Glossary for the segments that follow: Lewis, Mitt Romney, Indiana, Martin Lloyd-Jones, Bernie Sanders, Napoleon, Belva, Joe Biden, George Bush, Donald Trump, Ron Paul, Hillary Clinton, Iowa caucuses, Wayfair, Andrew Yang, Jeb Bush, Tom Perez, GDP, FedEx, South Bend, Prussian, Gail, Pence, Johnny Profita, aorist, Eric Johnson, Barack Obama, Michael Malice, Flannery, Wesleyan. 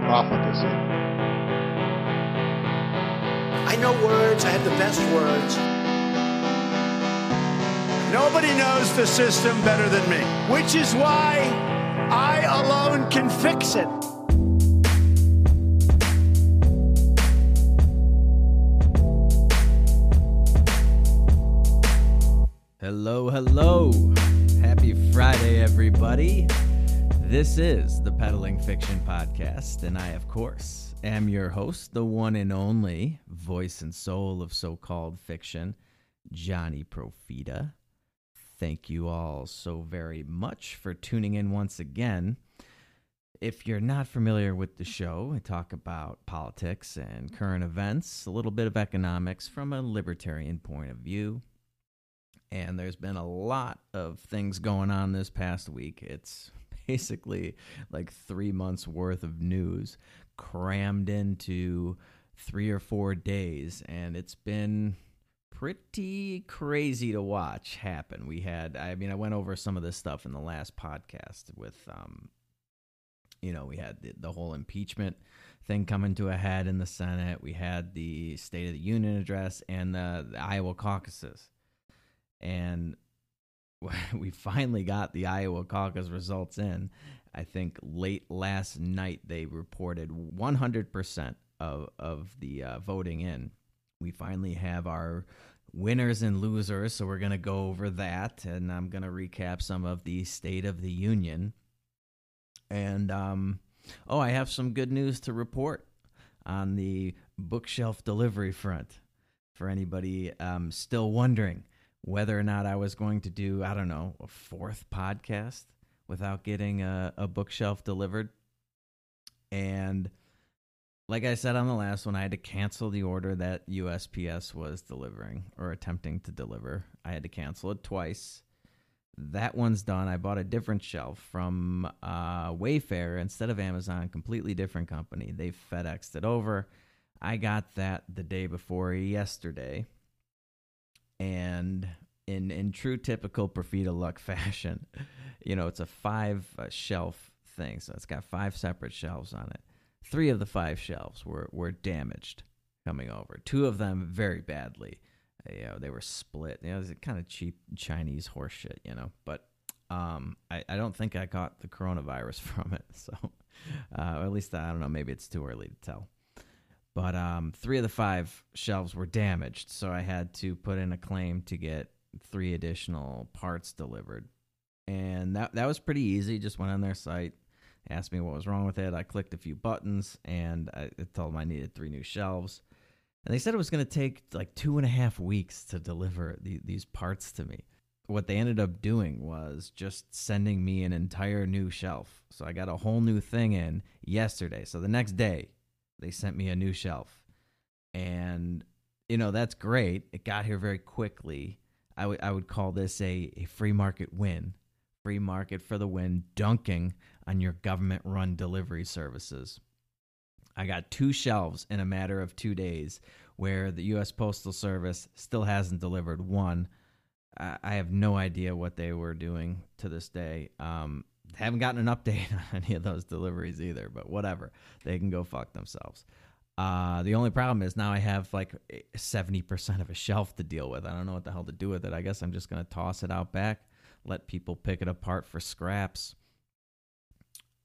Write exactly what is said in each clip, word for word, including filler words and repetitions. profligacy. I know words. I have the best words. Nobody knows the system better than me, which is why I alone can fix it. Hello, hello. Happy Friday, everybody. This is the Peddling Fiction Podcast, and I, of course, am your host, the one and only voice and soul of so-called fiction, Johnny Profita. Thank you all so very much for tuning in once again. If you're not familiar with the show, I talk about politics and current events, a little bit of economics from a libertarian point of view. And there's been a lot of things going on this past week. It's basically like three months worth of news crammed into three or four days. And it's been pretty crazy to watch happen. We had, I mean, I went over some of this stuff in the last podcast with, um, you know, we had the, the whole impeachment thing coming to a head in the Senate. We had the State of the Union address and the, the Iowa caucuses. And we finally got the Iowa caucus results in. I think late last night they reported one hundred percent of, of the uh, voting in. We finally have our winners and losers, so we're going to go over that, and I'm going to recap some of the State of the Union. And, um, oh, I have some good news to report on the bookshelf delivery front for anybody um, still wondering whether or not I was going to do, I don't know, a fourth podcast without getting a, a bookshelf delivered. And like I said on the last one, I had to cancel the order that U S P S was delivering or attempting to deliver. I had to cancel it twice. That one's done. I bought a different shelf from uh, Wayfair instead of Amazon, completely different company. They FedExed it over. I got that the day before yesterday. And in in true typical Profita luck fashion, you know, it's a five-shelf thing, so it's got five separate shelves on it. Three of the five shelves were, were damaged coming over. Two of them very badly. You know, they were split. You know, it was kind of cheap Chinese horse shit, you know. But um, I, I don't think I caught the coronavirus from it, so uh, at least, I don't know, maybe it's too early to tell. But um, three of the five shelves were damaged, so I had to put in a claim to get three additional parts delivered. And that that was pretty easy. Just went on their site, asked me what was wrong with it. I clicked a few buttons, and I it told them I needed three new shelves. And they said it was going to take like two and a half weeks to deliver the, these parts to me. What they ended up doing was just sending me an entire new shelf. So I got a whole new thing in yesterday. So the next day, they sent me a new shelf, and, you know, that's great. It got here very quickly. I would I would call this a, a free market win, free market for the win, dunking on your government-run delivery services. I got two shelves in a matter of two days where the U S Postal Service still hasn't delivered one. I, I have no idea what they were doing to this day. Um Haven't gotten an update on any of those deliveries either, but whatever. They can go fuck themselves. Uh, the only problem is now I have like seventy percent of a shelf to deal with. I don't know what the hell to do with it. I guess I'm just going to toss it out back, let people pick it apart for scraps.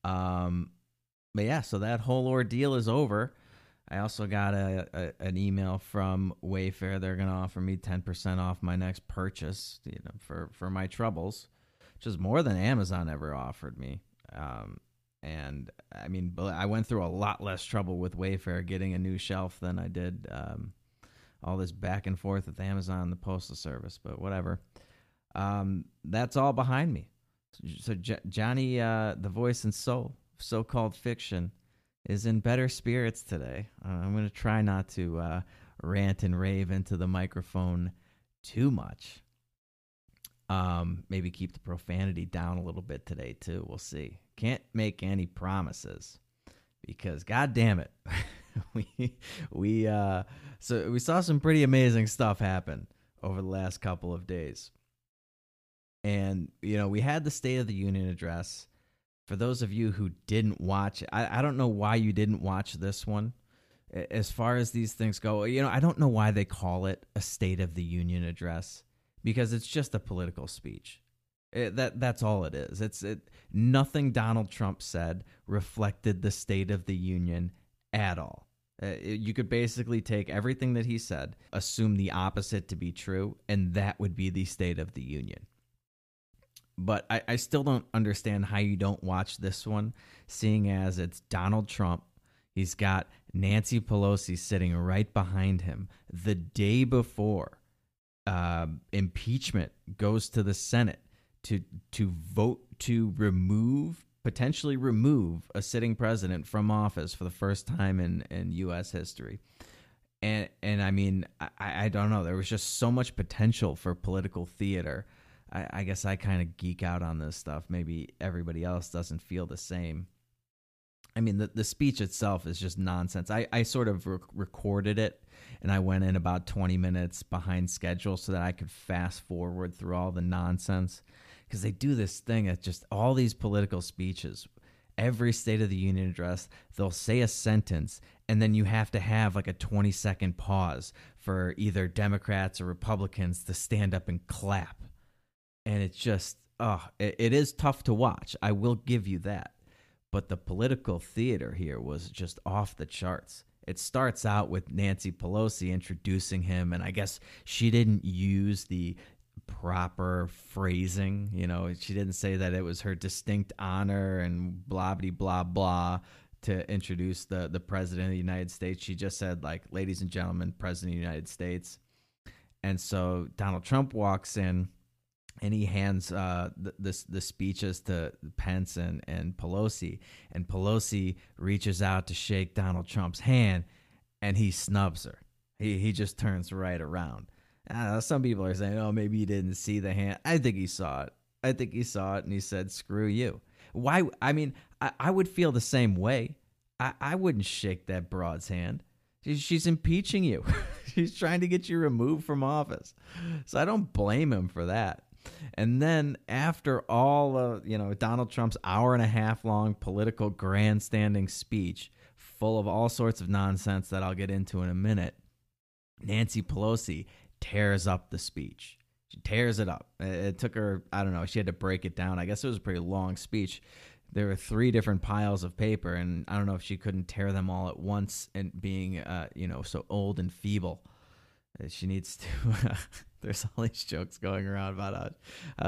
Um, but yeah, so that whole ordeal is over. I also got a, a an email from Wayfair. They're going to offer me ten percent off my next purchase, you know, for, for my troubles, which is more than Amazon ever offered me. Um, and, I mean, I went through a lot less trouble with Wayfair getting a new shelf than I did um, all this back and forth with Amazon and the Postal Service, but whatever. Um, that's all behind me. So, so J- Johnny, uh, the voice and soul, so-called fiction, is in better spirits today. Uh, I'm going to try not to uh, rant and rave into the microphone too much. Um, maybe keep the profanity down a little bit today too. We'll see. Can't make any promises because God damn it. we, we, uh, so we saw some pretty amazing stuff happen over the last couple of days. And, you know, we had the State of the Union address. For those of you who didn't watch, I, I don't know why you didn't watch this one. As far as these things go, you know, I don't know why they call it a State of the Union address, because it's just a political speech. It, that that's all it is. It's it, nothing Donald Trump said reflected the State of the Union at all. Uh, it, you could basically take everything that he said, assume the opposite to be true, and that would be the State of the Union. But I, I still don't understand how you don't watch this one, seeing as it's Donald Trump. He's got Nancy Pelosi sitting right behind him the day before uh, impeachment goes to the Senate to to vote to remove, potentially remove a sitting president from office for the first time in, in U S history. And, and I mean, I, I don't know. There was just so much potential for political theater. I guess I kind of geek out on this stuff. Maybe everybody else doesn't feel the same. I mean, the, the speech itself is just nonsense. I, I sort of rec- recorded it, and I went in about twenty minutes behind schedule so that I could fast forward through all the nonsense, because they do this thing at just all these political speeches. Every State of the Union address, they'll say a sentence, and then you have to have like a twenty-second pause for either Democrats or Republicans to stand up and clap. And it's just, oh, it, it is tough to watch. I will give you that. But the political theater here was just off the charts. It starts out with Nancy Pelosi introducing him, and I guess she didn't use the proper phrasing. You know, she didn't say that it was her distinct honor and blah-blah-blah-blah to introduce the, the President of the United States. She just said, like, ladies and gentlemen, President of the United States. And so Donald Trump walks in, and he hands uh, the, the, the speeches to Pence and, and Pelosi. And Pelosi reaches out to shake Donald Trump's hand, and he snubs her. He he just turns right around. I don't know, some people are saying, oh, maybe he didn't see the hand. I think he saw it. I think he saw it, and he said, screw you. Why? I mean, I, I would feel the same way. I, I wouldn't shake that broad's hand. She's impeaching you. She's trying to get you removed from office. So I don't blame him for that. And then after all of, you know, Donald Trump's hour and a half long political grandstanding speech full of all sorts of nonsense that I'll get into in a minute, Nancy Pelosi tears up the speech. She tears it up. It took her, I don't know, she had to break it down. I guess it was a pretty long speech. There were three different piles of paper, and I don't know if she couldn't tear them all at once, and being, uh, you know, so old and feeble. She needs to. Uh, there's all these jokes going around about how,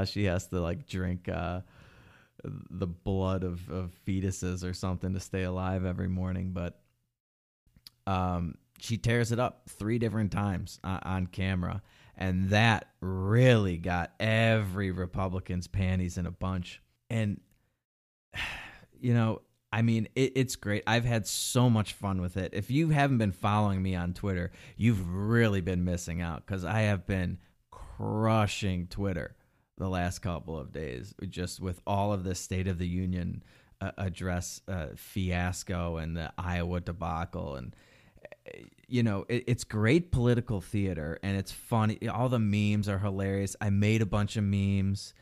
how she has to like drink uh, the blood of, of fetuses or something to stay alive every morning. But um, she tears it up three different times uh, on camera, and that really got every Republican's panties in a bunch. And you know, I mean, it, it's great. I've had so much fun with it. If you haven't been following me on Twitter, you've really been missing out, because I have been crushing Twitter the last couple of days, just with all of this State of the Union uh, address uh, fiasco and the Iowa debacle. And, you know, it, it's great political theater, and it's funny. All the memes are hilarious. I made a bunch of memes.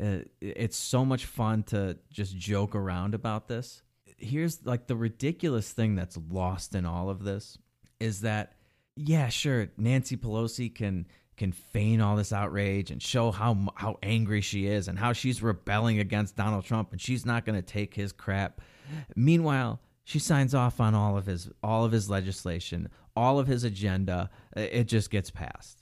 Uh, it's so much fun to just joke around about this. Here's like the ridiculous thing that's lost in all of this is that, yeah, sure, Nancy Pelosi can can feign all this outrage and show how how angry she is and how she's rebelling against Donald Trump, and she's not going to take his crap. Meanwhile, she signs off on all of his all of his legislation, all of his agenda. It just gets passed.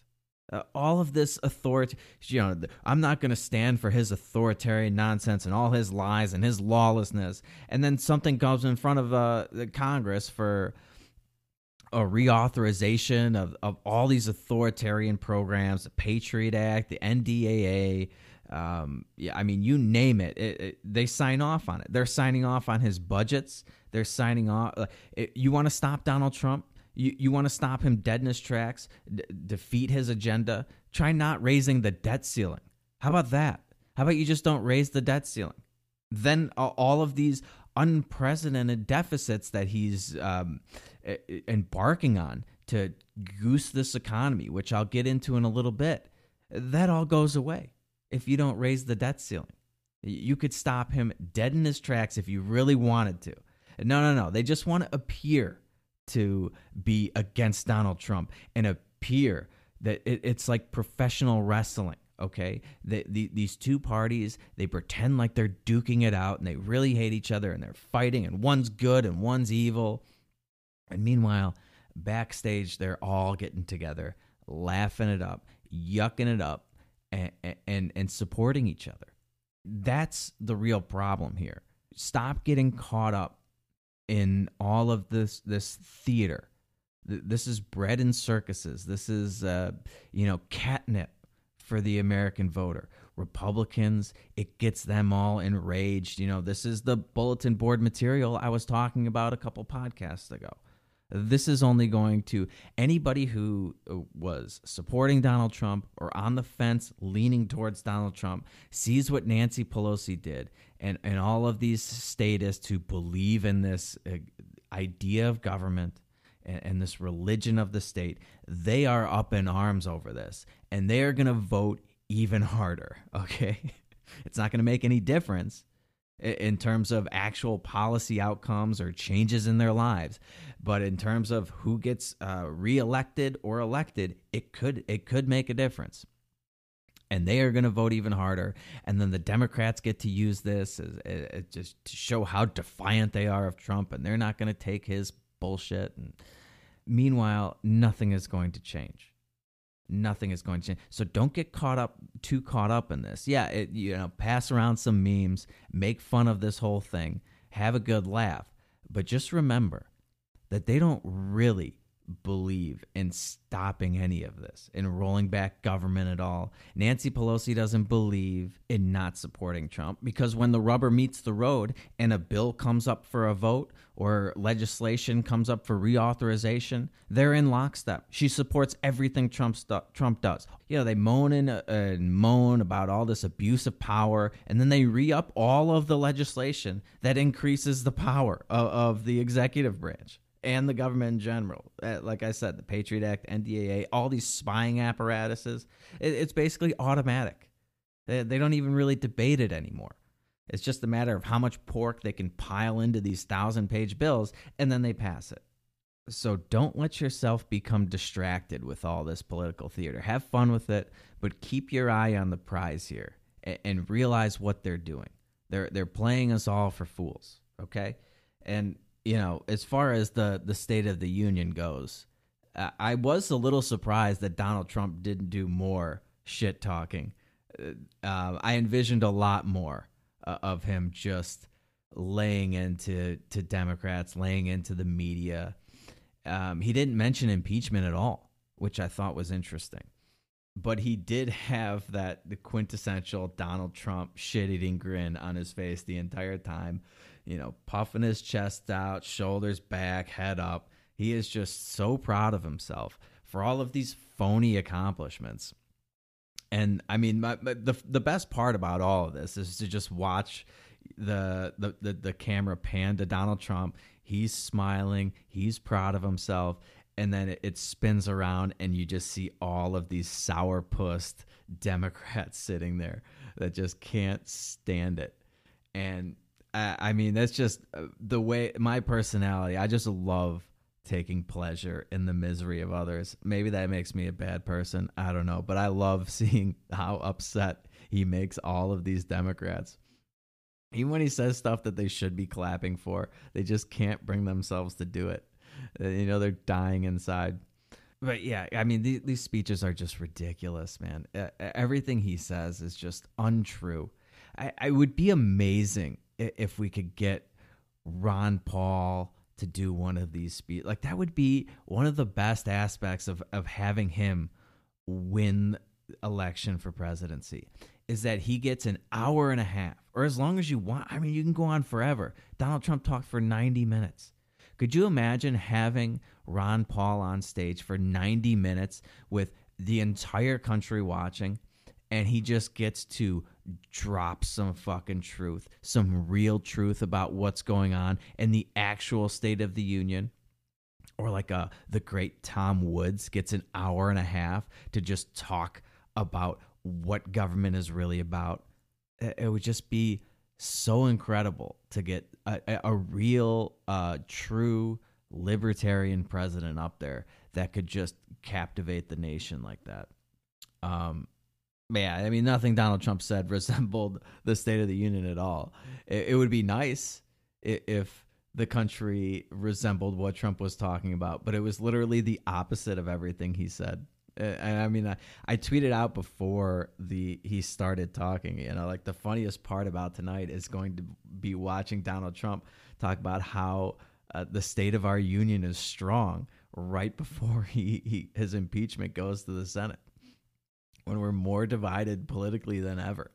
Uh, all of this authority, you know, I'm not going to stand for his authoritarian nonsense and all his lies and his lawlessness. And then something comes in front of uh, the Congress for a reauthorization of, of all these authoritarian programs, the Patriot Act, the N D A A, Um, yeah, I mean, you name it, it, it, they sign off on it. They're signing off on his budgets. They're signing off. It, you want to stop Donald Trump? You, you want to stop him dead in his tracks, d- defeat his agenda? Try not raising the debt ceiling. How about that? How about you just don't raise the debt ceiling? Then all of these unprecedented deficits that he's um, embarking on to goose this economy, which I'll get into in a little bit, that all goes away if you don't raise the debt ceiling. You could stop him dead in his tracks if you really wanted to. No, no, no. They just want to appear to be against Donald Trump and appear that it, it's like professional wrestling. Okay, the, the, these two parties, they pretend like they're duking it out and they really hate each other and they're fighting and one's good and one's evil. And meanwhile, backstage, they're all getting together, laughing it up, yucking it up, and, and, and supporting each other. That's the real problem here. Stop getting caught up in all of this, this theater. This is bread and circuses. This is, uh, you know, catnip for the American voter. Republicans, it gets them all enraged. You know, this is the bulletin board material I was talking about a couple podcasts ago. This is only going to anybody who was supporting Donald Trump or on the fence leaning towards Donald Trump sees what Nancy Pelosi did and, and all of these statists who believe in this idea of government and this religion of the state. They are up in arms over this, and they are going to vote even harder, okay? It's not going to make any difference in terms of actual policy outcomes or changes in their lives, but in terms of who gets uh, reelected or elected, it could it could make a difference. And they are going to vote even harder, and then the Democrats get to use this as, as just to show how defiant they are of Trump, and they're not going to take his bullshit. And meanwhile, nothing is going to change. Nothing is going to change. So don't get caught up, too caught up in this. Yeah, it, you know, pass around some memes, make fun of this whole thing, have a good laugh. But just remember that they don't really believe in stopping any of this, in rolling back government at all. Nancy Pelosi doesn't believe in not supporting Trump, because when the rubber meets the road and a bill comes up for a vote or legislation comes up for reauthorization, they're in lockstep. She supports everything Trump st- Trump does. You know, they moan and, uh, and moan about all this abuse of power, and then they re-up all of the legislation that increases the power of, of the executive branch and the government in general. Like I said, the Patriot Act, N D A A, all these spying apparatuses, it's basically automatic. They don't even really debate it anymore. It's just a matter of how much pork they can pile into these thousand-page bills, and then they pass it. So don't let yourself become distracted with all this political theater. Have fun with it, but keep your eye on the prize here and realize what they're doing. They're they're playing us all for fools, okay? And you know, as far as the, the State of the Union goes, uh, I was a little surprised that Donald Trump didn't do more shit-talking. Uh, uh, I envisioned a lot more uh, of him just laying into to Democrats, laying into the media. Um, he didn't mention impeachment at all, which I thought was interesting. But he did have that the quintessential Donald Trump shit-eating grin on his face the entire time. You know, puffing his chest out, shoulders back, head up. He is just so proud of himself for all of these phony accomplishments. And I mean, my, my, the the best part about all of this is to just watch the the, the the camera pan to Donald Trump. He's smiling, he's proud of himself, and then it, it spins around, and you just see all of these sourpuss Democrats sitting there that just can't stand it. And I mean, that's just the way my personality. I just love taking pleasure in the misery of others. Maybe that makes me a bad person. I don't know. But I love seeing how upset he makes all of these Democrats. Even when he says stuff that they should be clapping for, they just can't bring themselves to do it. You know, they're dying inside. But yeah, I mean, these, these speeches are just ridiculous, man. Everything he says is just untrue. I, I would be amazing if we could get Ron Paul to do one of these speeches. Like, that would be one of the best aspects of, of having him win election for presidency, is that he gets an hour and a half, or as long as you want. I mean, you can go on forever. Donald Trump talked for ninety minutes. Could you imagine having Ron Paul on stage for ninety minutes with the entire country watching, and he just gets to drop some fucking truth, some real truth about what's going on and the actual State of the Union? Or like a, the great Tom Woods gets an hour and a half to just talk about what government is really about. It would just be so incredible to get a, a real, uh, true libertarian president up there that could just captivate the nation like that. Um, yeah, I mean, nothing Donald Trump said resembled the State of the Union at all. It, it would be nice if the country resembled what Trump was talking about, but it was literally the opposite of everything he said. And I mean, I, I tweeted out before the he started talking, you know, like the funniest part about tonight is going to be watching Donald Trump talk about how uh, the state of our union is strong right before he, he his impeachment goes to the Senate, when we're more divided politically than ever.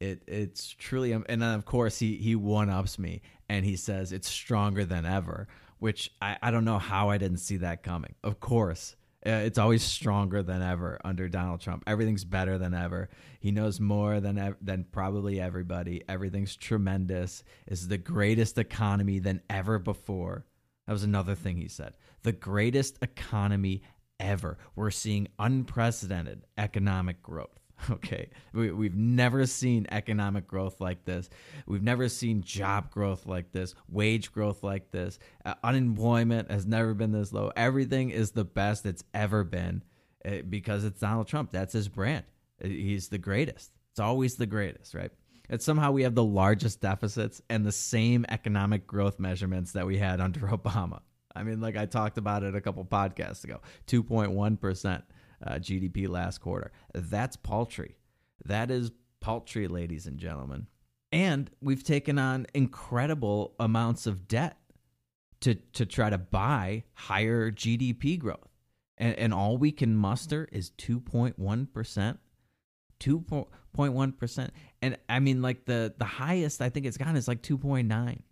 It it's truly, and then of course he he one-ups me and he says it's stronger than ever, which I, I don't know how I didn't see that coming. Of course. Uh, it's always stronger than ever under Donald Trump. Everything's better than ever. He knows more than ev- than probably everybody. Everything's tremendous. It's the greatest economy than ever before. That was another thing he said. The greatest economy ever. We're seeing unprecedented economic growth. Okay, we, we've never seen economic growth like this. We've never seen job growth like this, wage growth like this. Uh, unemployment has never been this low. Everything is the best it's ever been uh, because it's Donald Trump. That's his brand. He's the greatest. It's always the greatest, right? And somehow we have the largest deficits and the same economic growth measurements that we had under Obama. I mean, like I talked about it a couple podcasts ago, two point one percent. Uh, G D P last quarter. That's paltry. That is paltry, ladies and gentlemen. And we've taken on incredible amounts of debt to to try to buy higher G D P growth. And, and all we can muster is two point one percent. two point one percent. And I mean, like the, the highest I think it's gotten is like two point nine.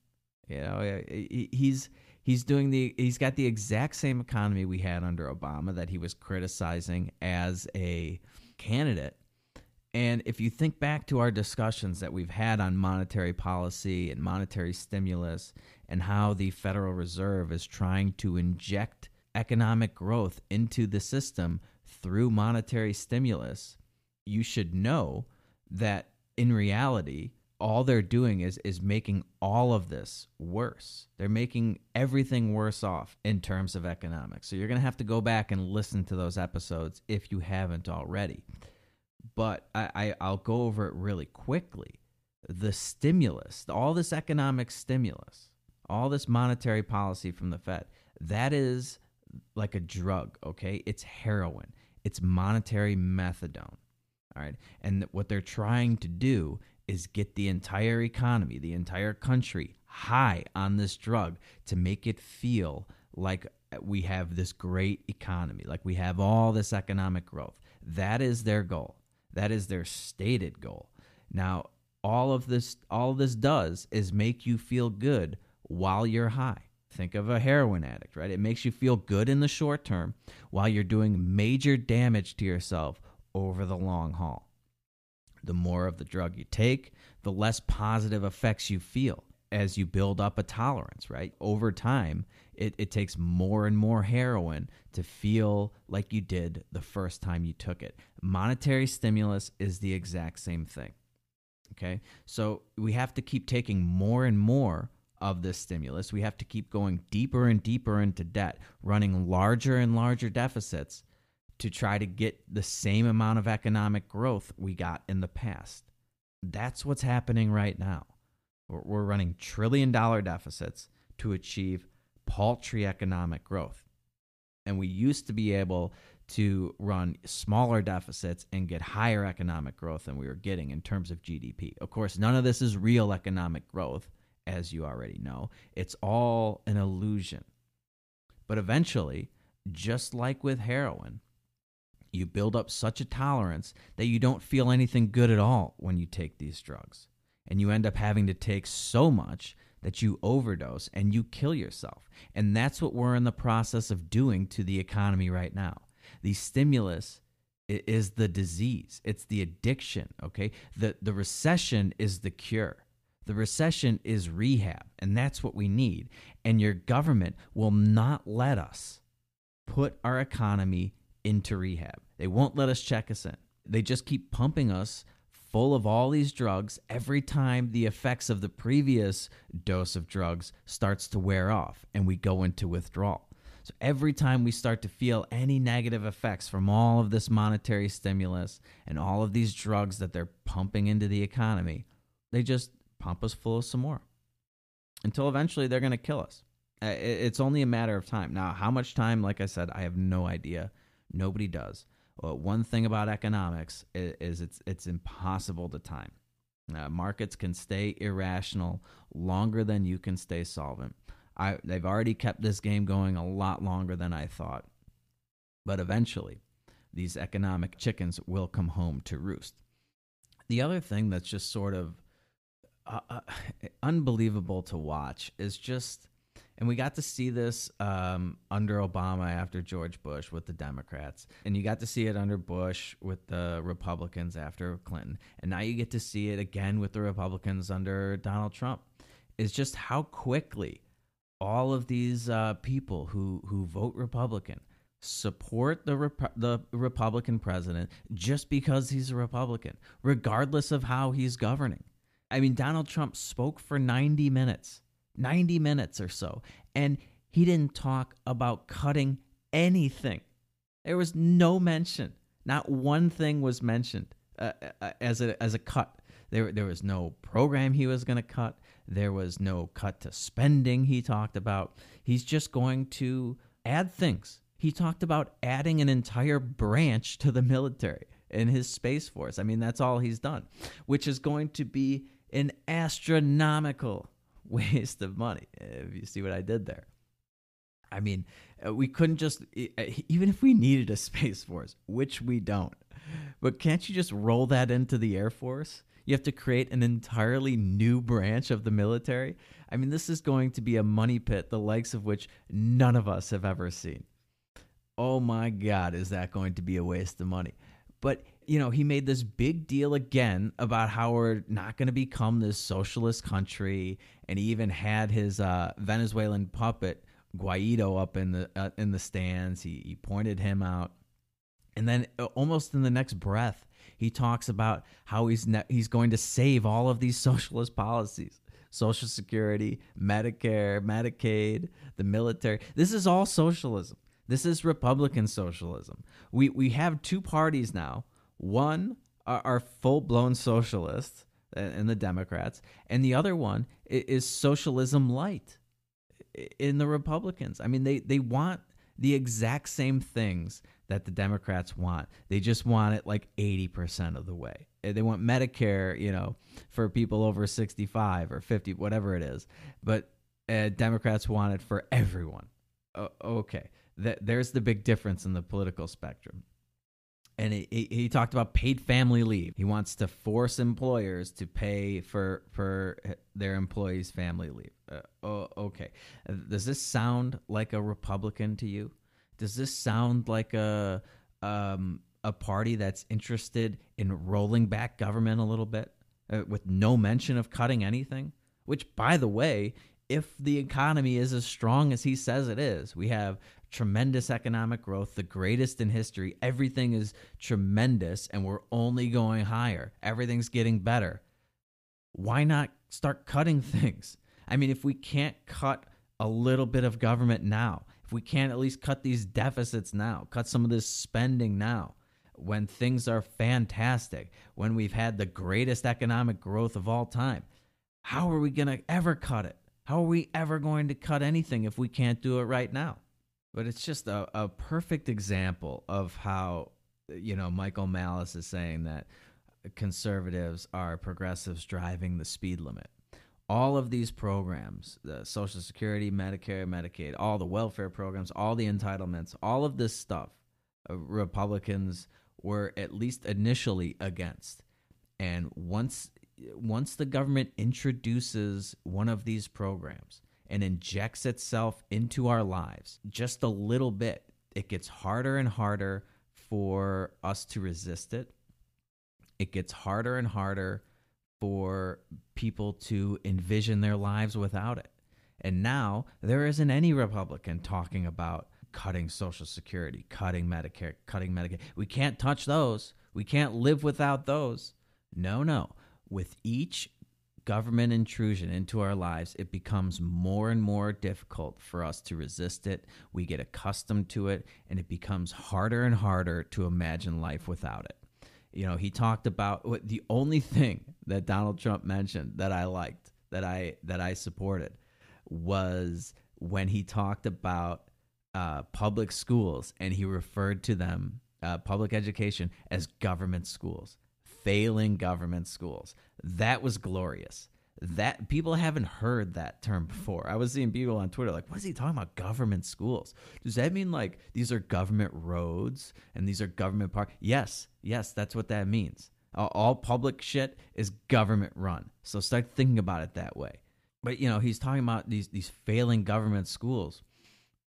You know, he's... He's doing the. He's got the exact same economy we had under Obama that he was criticizing as a candidate. And if you think back to our discussions that we've had on monetary policy and monetary stimulus and how the Federal Reserve is trying to inject economic growth into the system through monetary stimulus, you should know that in reality, all they're doing is is making all of this worse. They're making everything worse off in terms of economics. So you're going to have to go back and listen to those episodes if you haven't already. But I, I, I'll go over it really quickly. The stimulus, all this economic stimulus, all this monetary policy from the Fed, that is like a drug, okay? It's heroin. It's monetary methadone, all right? And what they're trying to do is get the entire economy, the entire country high on this drug to make it feel like we have this great economy, like we have all this economic growth. That is their goal. That is their stated goal. Now, all of this, all this does is make you feel good while you're high. Think of a heroin addict, right? It makes you feel good in the short term while you're doing major damage to yourself over the long haul. The more of the drug you take, the less positive effects you feel as you build up a tolerance, right? Over time, it, it takes more and more heroin to feel like you did the first time you took it. Monetary stimulus is the exact same thing, okay? So we have to keep taking more and more of this stimulus. We have to keep going deeper and deeper into debt, running larger and larger deficits, to try to get the same amount of economic growth we got in the past. That's what's happening right now. We're running trillion-dollar deficits to achieve paltry economic growth. And we used to be able to run smaller deficits and get higher economic growth than we were getting in terms of G D P. Of course, none of this is real economic growth, as you already know. It's all an illusion. But eventually, just like with heroin, You build up such a tolerance that you don't feel anything good at all when you take these drugs. And you end up having to take so much that you overdose and you kill yourself. And that's what we're in the process of doing to the economy right now. The stimulus is the disease. It's the addiction, okay? The, the recession is the cure. The recession is rehab, and that's what we need. And your government will not let us put our economy into rehab. They won't let us check us in. They just keep pumping us full of all these drugs every time the effects of the previous dose of drugs starts to wear off and we go into withdrawal. So every time we start to feel any negative effects from all of this monetary stimulus and all of these drugs that they're pumping into the economy, they just pump us full of some more until eventually they're going to kill us. It's only a matter of time. Now, how much time, like I said, I have no idea. Nobody does. Well, one thing about economics is, is it's it's impossible to time. Uh, markets can stay irrational longer than you can stay solvent. I, they've already kept this game going a lot longer than I thought. But eventually, these economic chickens will come home to roost. The other thing that's just sort of uh, uh, unbelievable to watch is just... And we got to see this um, under Obama after George Bush with the Democrats. And you got to see it under Bush with the Republicans after Clinton. And now you get to see it again with the Republicans under Donald Trump. It's just how quickly all of these uh, people who, who vote Republican support the Rep- the Republican president just because he's a Republican, regardless of how he's governing. I mean, Donald Trump spoke for ninety minutes. ninety minutes or so, and he didn't talk about cutting anything. There was no mention. Not one thing was mentioned uh, as a as a cut. There there was no program he was going to cut. There was no cut to spending he talked about. He's just going to add things. He talked about adding an entire branch to the military in his Space Force. I mean, that's all he's done, which is going to be an astronomical waste of money, if you see what I did there. I mean, we couldn't just, even if we needed a Space Force, which we don't, but can't you just roll that into the Air Force? You have to create an entirely new branch of the military. I mean, this is going to be a money pit, the likes of which none of us have ever seen. Oh my God, is that going to be a waste of money? But you know, he made this big deal again about how we're not going to become this socialist country, and he even had his uh, Venezuelan puppet Guaido up in the uh, in the stands. He, he pointed him out, and then almost in the next breath, he talks about how he's ne- he's going to save all of these socialist policies: Social Security, Medicare, Medicaid, the military. This is all socialism. This is Republican socialism. We we have two parties now. One are, are full-blown socialists and the Democrats, and the other one is socialism light in the Republicans. I mean, they, they want the exact same things that the Democrats want. They just want it like eighty percent of the way. They want Medicare, you know, for people over sixty-five or fifty, whatever it is. But uh, Democrats want it for everyone. Uh, okay, Th- there's the big difference in the political spectrum. And he, he talked about paid family leave. He wants to force employers to pay for for their employees' family leave. Uh, oh, okay. Does this sound like a Republican to you? Does this sound like a um, a party that's interested in rolling back government a little bit uh, with no mention of cutting anything? Which, by the way, if the economy is as strong as he says it is, we have tremendous economic growth, the greatest in history. Everything is tremendous, and we're only going higher. Everything's getting better. Why not start cutting things? I mean, if we can't cut a little bit of government now, if we can't at least cut these deficits now, cut some of this spending now, when things are fantastic, when we've had the greatest economic growth of all time, how are we going to ever cut it? How are we ever going to cut anything if we can't do it right now? But it's just a, a perfect example of how, you know, Michael Malice is saying that conservatives are progressives driving the speed limit. All of these programs, the Social Security, Medicare, Medicaid, all the welfare programs, all the entitlements, all of this stuff Republicans were at least initially against. And once once the government introduces one of these programs and injects itself into our lives just a little bit, it gets harder and harder for us to resist it. It gets harder and harder for people to envision their lives without it. And now there isn't any Republican talking about cutting Social Security, cutting Medicare, cutting Medicaid. We can't touch those. We can't live without those. No, no. With each government intrusion into our lives, it becomes more and more difficult for us to resist it. We get accustomed to it, and it becomes harder and harder to imagine life without it. You know, he talked about the only thing that Donald Trump mentioned that I liked, that I that I supported, was when he talked about uh, public schools, and he referred to them, uh, public education, as government schools, failing government schools. That was glorious. That people haven't heard that term before. I was seeing people on Twitter like, what is he talking about, government schools? Does that mean like these are government roads and these are government parks? Yes, yes, that's what that means. All public shit is government run. So start thinking about it that way. But, you know, he's talking about these these failing government schools,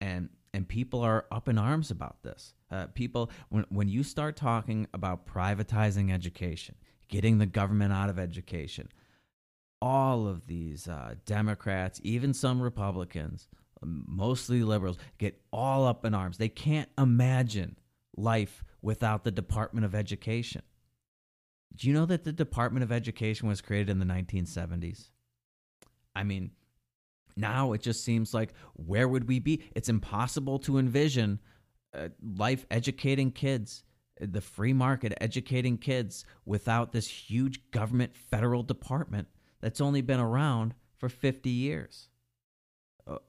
and and people are up in arms about this. Uh, people, when when you start talking about privatizing education, getting the government out of education, all of these uh, Democrats, even some Republicans, mostly liberals, get all up in arms. They can't imagine life without the Department of Education. Do you know that the Department of Education was created in the nineteen seventies? I mean, now it just seems like, where would we be? It's impossible to envision uh, life educating kids, the free market educating kids, without this huge government federal department that's only been around for fifty years.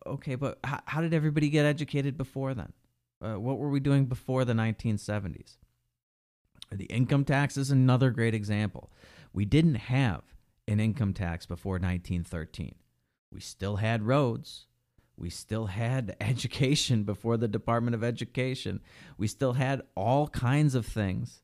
Okay, but how, how did everybody get educated before then? Uh, what were we doing before the nineteen seventies? The income tax is another great example. We didn't have an income tax before nineteen thirteen. We still had roads. We still had education before the Department of Education. We still had all kinds of things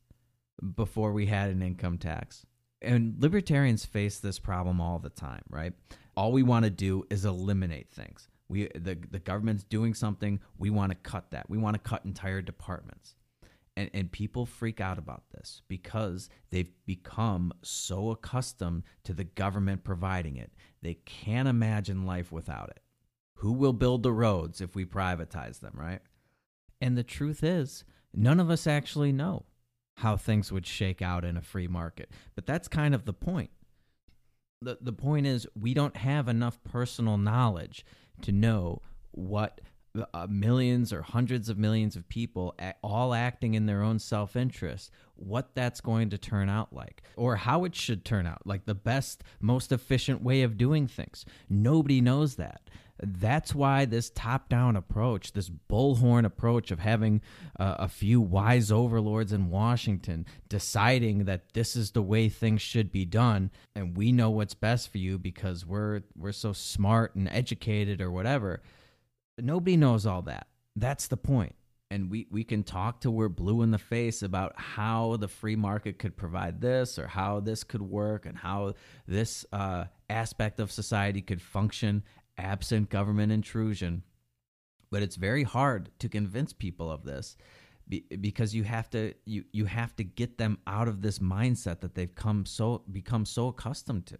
before we had an income tax. And libertarians face this problem all the time, right? All we want to do is eliminate things. We the, the government's doing something, we want to cut that. We want to cut entire departments. And, and people freak out about this because they've become so accustomed to the government providing it. They can't imagine life without it. Who will build the roads if we privatize them, right? And the truth is, none of us actually know how things would shake out in a free market. But that's kind of the point. The the point is, we don't have enough personal knowledge to know what uh, millions or hundreds of millions of people all acting in their own self-interest, what that's going to turn out like, or how it should turn out, like the best, most efficient way of doing things. Nobody knows that. That's why this top-down approach, this bullhorn approach of having uh, a few wise overlords in Washington deciding that this is the way things should be done, and we know what's best for you because we're we're so smart and educated or whatever. Nobody knows all that. That's the point. And we, we can talk till we're blue in the face about how the free market could provide this, or how this could work, and how this uh, aspect of society could function absent government intrusion. But it's very hard to convince people of this be, because you have to you you have to get them out of this mindset that they've come so become so accustomed to.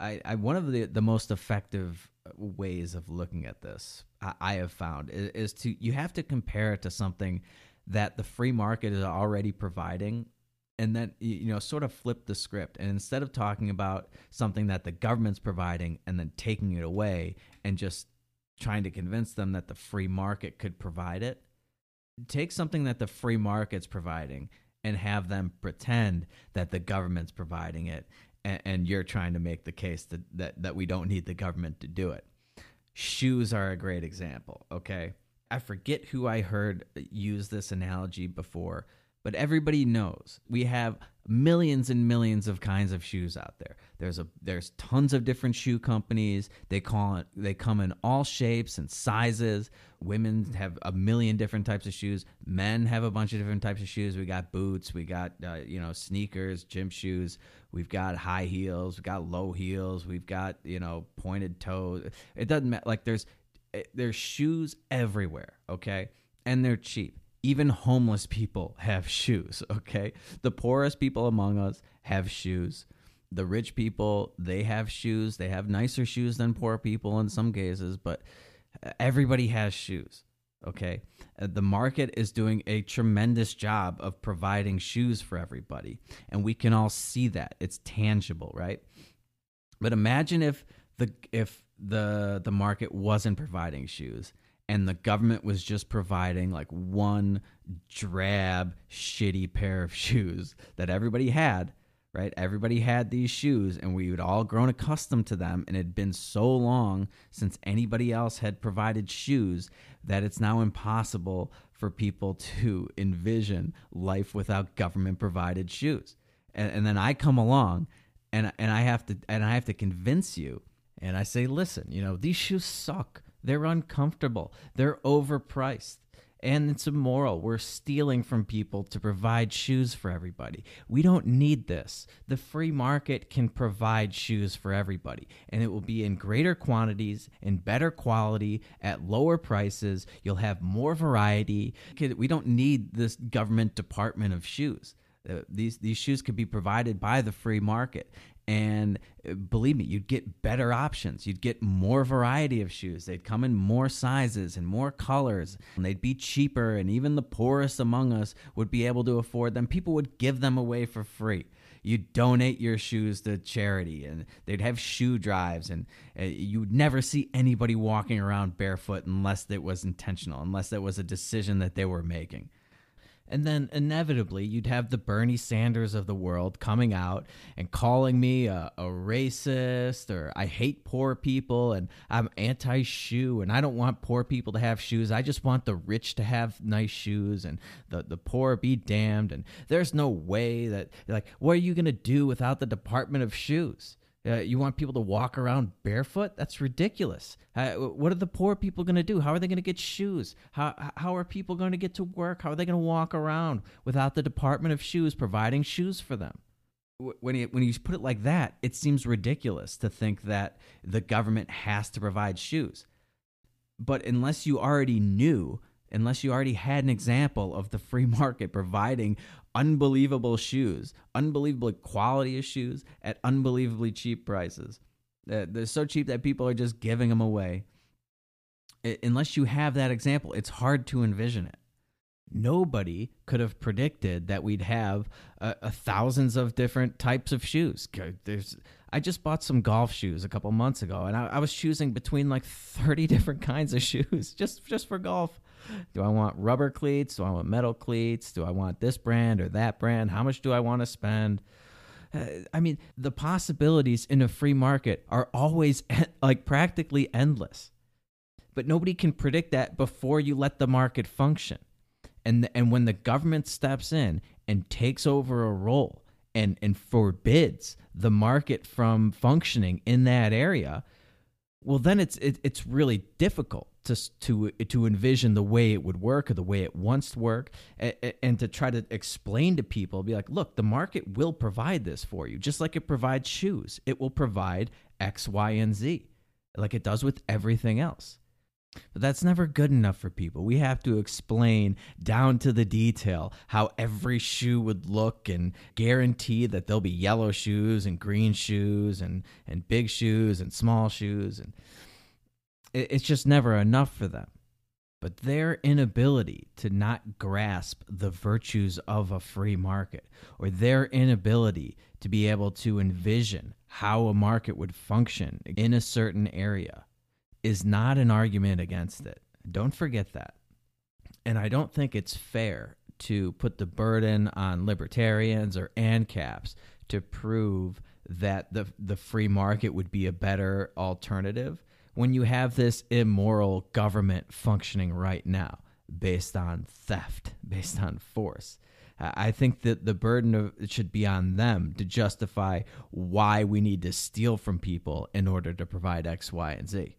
I, I one of the, the most effective ways of looking at this I, I have found is, is to you have to compare it to something that the free market is already providing. And then, you know, sort of flip the script. And instead of talking about something that the government's providing and then taking it away and just trying to convince them that the free market could provide it, take something that the free market's providing and have them pretend that the government's providing it, and, and you're trying to make the case that, that, that we don't need the government to do it. Shoes are a great example, okay? I forget who I heard use this analogy before, But everybody knows we have millions and millions of kinds of shoes out there. There's a there's tons of different shoe companies. They call it, they come in all shapes and sizes. Women have a million different types of shoes. Men have a bunch of different types of shoes. We got boots. We got uh, you know sneakers, gym shoes. We've got high heels. We've got low heels. We've got you know pointed toes. It doesn't matter. Like there's there's shoes everywhere. Okay, and they're cheap. Even homeless people have shoes, okay? The poorest people among us have shoes. The rich people, they have shoes. They have nicer shoes than poor people in some cases, but everybody has shoes, okay? The market is doing a tremendous job of providing shoes for everybody, and we can all see that. It's tangible, right? But imagine if the if the the market wasn't providing shoes. And the government was just providing like one drab, shitty pair of shoes that everybody had, right? Everybody had these shoes, and we had all grown accustomed to them, and it had been so long since anybody else had provided shoes that it's now impossible for people to envision life without government-provided shoes. And, and then I come along, and and I have to and I have to convince you, and I say, listen, you know, these shoes suck. They're uncomfortable. They're overpriced. And it's immoral. We're stealing from people to provide shoes for everybody. We don't need this. The free market can provide shoes for everybody, and it will be in greater quantities, in better quality, at lower prices. You'll have more variety. We don't need this government department of shoes. These, these shoes could be provided by the free market. And believe me, you'd get better options. You'd get more variety of shoes. They'd come in more sizes and more colors, and they'd be cheaper, and even the poorest among us would be able to afford them. People would give them away for free. You'd donate your shoes to charity, and they'd have shoe drives, and you'd never see anybody walking around barefoot unless it was intentional, unless that was a decision that they were making. And then inevitably, you'd have the Bernie Sanders of the world coming out and calling me a, a racist, or I hate poor people, and I'm anti-shoe, and I don't want poor people to have shoes. I just want the rich to have nice shoes, and the, the poor be damned. And there's no way that, like, what are you going to do without the Department of Shoes? Uh, you want people to walk around barefoot? That's ridiculous. Uh, what are the poor people going to do? How are they going to get shoes? How how are people going to get to work? How are they going to walk around without the Department of Shoes providing shoes for them? When you, when you put it like that, it seems ridiculous to think that the government has to provide shoes. But unless you already knew, unless you already had an example of the free market providing unbelievable shoes, unbelievable quality of shoes at unbelievably cheap prices. They're so cheap that people are just giving them away. Unless you have that example, it's hard to envision it. Nobody could have predicted that we'd have uh, thousands of different types of shoes. There's, I just bought some golf shoes a couple months ago, and I, I was choosing between like thirty different kinds of shoes just, just for golf. Do I want rubber cleats? Do I want metal cleats? Do I want this brand or that brand? How much do I want to spend? Uh, I mean, the possibilities in a free market are always like practically endless. But nobody can predict that before you let the market function. And and when the government steps in and takes over a role and, and forbids the market from functioning in that area, well, then it's it, it's really difficult to to to envision the way it would work or the way it once worked, and, and to try to explain to people, be like, look, the market will provide this for you, just like it provides shoes. It will provide X, Y, and Z, like it does with everything else. But that's never good enough for people. We have to explain down to the detail how every shoe would look and guarantee that there'll be yellow shoes and green shoes and, and big shoes and small shoes. And it, it's just never enough for them. But their inability to not grasp the virtues of a free market, or their inability to be able to envision how a market would function in a certain area, is not an argument against it. Don't forget that. And I don't think it's fair to put the burden on libertarians or ANCAPs to prove that the the free market would be a better alternative when you have this immoral government functioning right now based on theft, based on force. I think that the burden of it should be on them to justify why we need to steal from people in order to provide X, Y, and Z.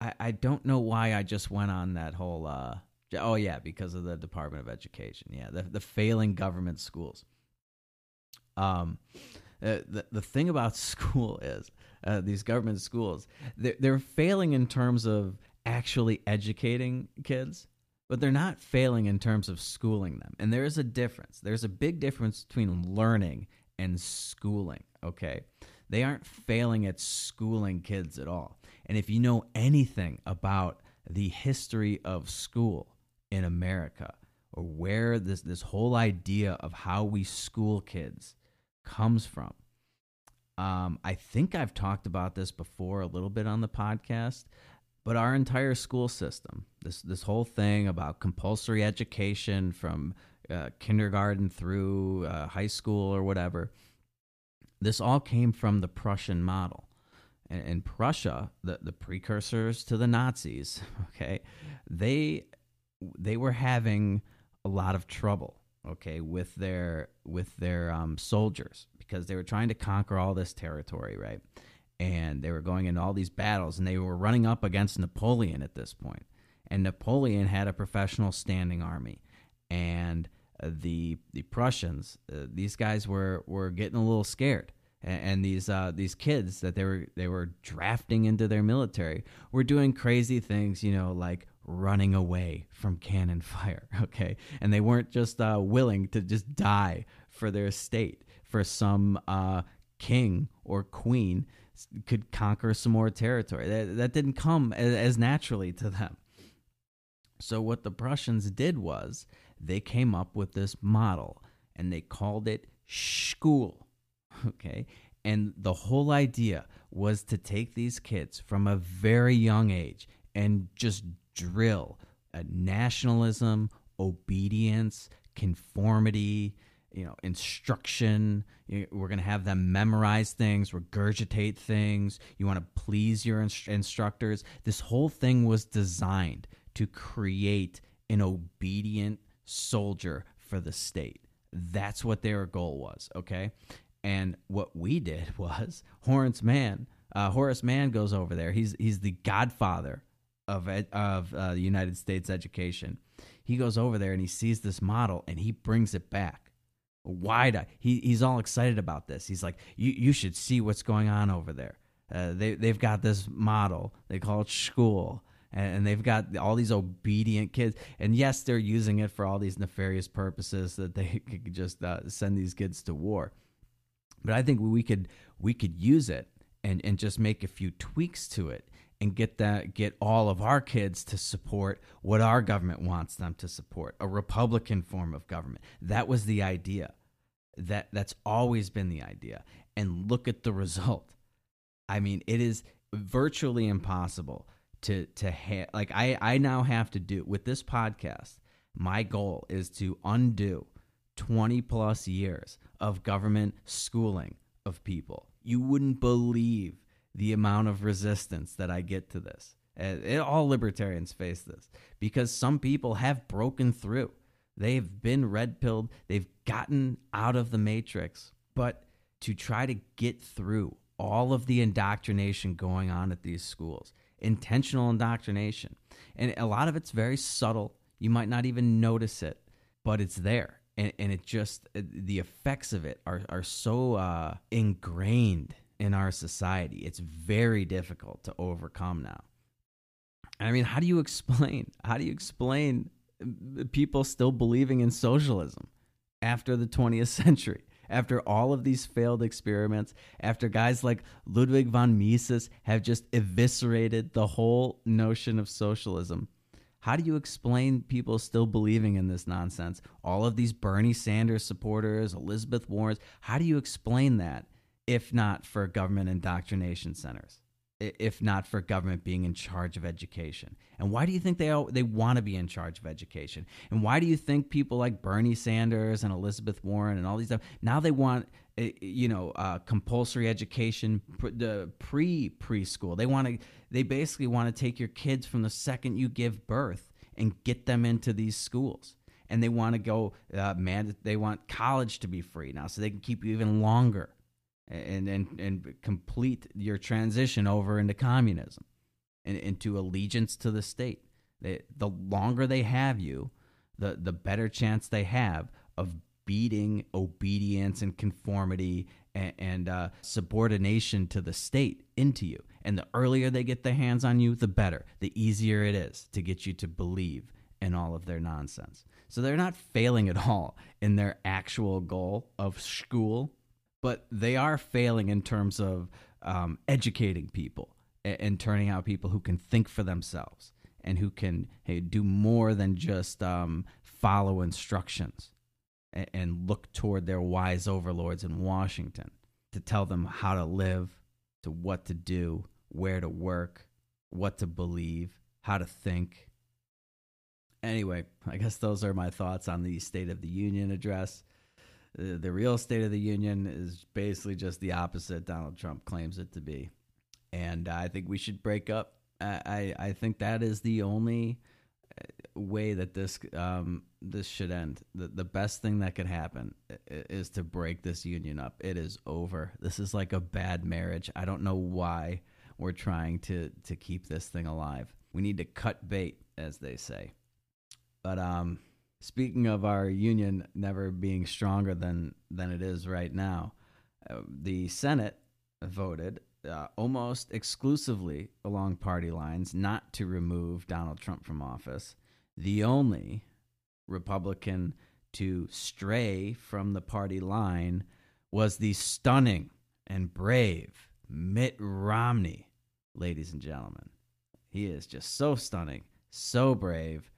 I, I don't know why I just went on that whole, uh, oh yeah, because of the Department of Education. Yeah, the, the failing government schools. Um, uh, the, the thing about school is uh, these government schools, they're, they're failing in terms of actually educating kids, but they're not failing in terms of schooling them. And there is a difference. There's a big difference between learning and schooling, okay? They aren't failing at schooling kids at all. And if you know anything about the history of school in America, or where this, this whole idea of how we school kids comes from, um, I think I've talked about this before a little bit on the podcast, but our entire school system, this this whole thing about compulsory education from uh, kindergarten through uh, high school or whatever, this all came from the Prussian model. And in Prussia, the, the precursors to the Nazis, okay, they they were having a lot of trouble, okay, with their with their um, soldiers, because they were trying to conquer all this territory, right? And they were going into all these battles, and they were running up against Napoleon at this point. And Napoleon had a professional standing army. And the the Prussians, uh, these guys were, were getting a little scared. And, and these uh, these kids that they were they were drafting into their military were doing crazy things, you know, like running away from cannon fire, okay? And they weren't just uh, willing to just die for their state, for some uh, king or queen could conquer some more territory. That, that didn't come as, as naturally to them. So what the Prussians did was they came up with this model, and they called it school, okay? And the whole idea was to take these kids from a very young age and just drill a nationalism, obedience, conformity, you know, instruction. We're going to have them memorize things, regurgitate things. You want to please your inst- instructors. This whole thing was designed to create an obedient soldier for the state. That's what their goal was, okay? And what we did was Horace Mann, uh, Horace Mann goes over there. He's he's the godfather of ed- of uh, the United States education. He goes over there and he sees this model and he brings it back. Wide-eyed. He, he's all excited about this. He's like, you you should see what's going on over there. Uh, they, they've got this model. They call it school. And, and they've got all these obedient kids. And yes, they're using it for all these nefarious purposes that they could just uh, send these kids to war. But I think we could we could use it and, and just make a few tweaks to it and get that get all of our kids to support what our government wants them to support, a Republican form of government. That was the idea. That that's always been the idea. And look at the result. I mean, it is virtually impossible to to ha- like I, I now have to do with this podcast. My goal is to undo twenty plus years of government schooling of people. You wouldn't believe the amount of resistance that I get to this. It, all libertarians face this because some people have broken through. They've been red-pilled. They've gotten out of the matrix. But to try to get through all of the indoctrination going on at these schools, intentional indoctrination, and a lot of it's very subtle. You might not even notice it, but it's there. And, and it just, the effects of it are, are so uh, ingrained in our society, it's very difficult to overcome now. I mean, how do you explain? How do you explain people still believing in socialism after the twentieth century, after all of these failed experiments, after guys like Ludwig von Mises have just eviscerated the whole notion of socialism? How do you explain people still believing in this nonsense? All of these Bernie Sanders supporters, Elizabeth Warren, how do you explain that? If not for government indoctrination centers, if not for government being in charge of education. And why do you think they all, they want to be in charge of education? And why do you think people like Bernie Sanders and Elizabeth Warren and all these stuff, now they want, you know, uh, compulsory education, the pre preschool. They want to, they basically want to take your kids from the second you give birth and get them into these schools. and they want to go, uh, man, they want college to be free now so they can keep you even longer and and, and complete your transition over into communism and into allegiance to the state. They, the longer they have you, the, the better chance they have of beating obedience and conformity and, and uh, subordination to the state into you. And the earlier they get their hands on you, the better. The easier it is to get you to believe in all of their nonsense. So they're not failing at all in their actual goal of school, but they are failing in terms of um, educating people and, and turning out people who can think for themselves and who can hey, do more than just um, follow instructions and, and look toward their wise overlords in Washington to tell them how to live, to what to do, where to work, what to believe, how to think. Anyway, I guess those are my thoughts on the State of the Union address. The, the real State of the Union is basically just the opposite Donald Trump claims it to be. And I think we should break up. I, I, I think that is the only way that this um this should end. The, the best thing that could happen is to break this union up. It is over. This is like a bad marriage. I don't know why we're trying to, to keep this thing alive. We need to cut bait, as they say. But um, speaking of our union never being stronger than, than it is right now, uh, the Senate voted uh, almost exclusively along party lines not to remove Donald Trump from office. The only Republican to stray from the party line was the stunning and brave Mitt Romney, ladies and gentlemen. He is just so stunning, so brave.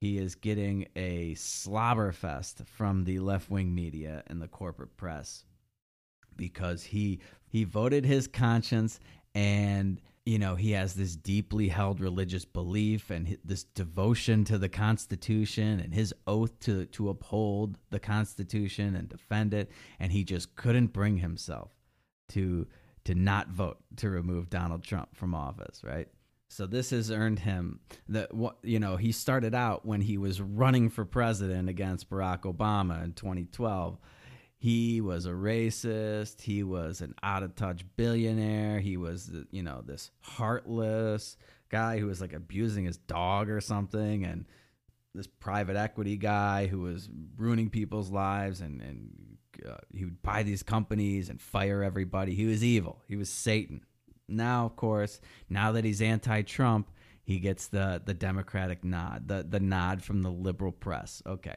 He is getting a slobberfest from the left-wing media and the corporate press because he he voted his conscience, and you know he has this deeply held religious belief and this devotion to the Constitution and his oath to to uphold the Constitution and defend it, and he just couldn't bring himself to to not vote to remove Donald Trump from office, right? So this has earned him that, you know, he started out when he was running for president against Barack Obama in twenty twelve. He was a racist. He was an out-of-touch billionaire. He was, you know, this heartless guy who was like abusing his dog or something, and this private equity guy who was ruining people's lives, and, and uh, he would buy these companies and fire everybody. He was evil. He was Satan. Now, of course, now that he's anti-Trump, he gets the, the Democratic nod, the, the nod from the liberal press. Okay.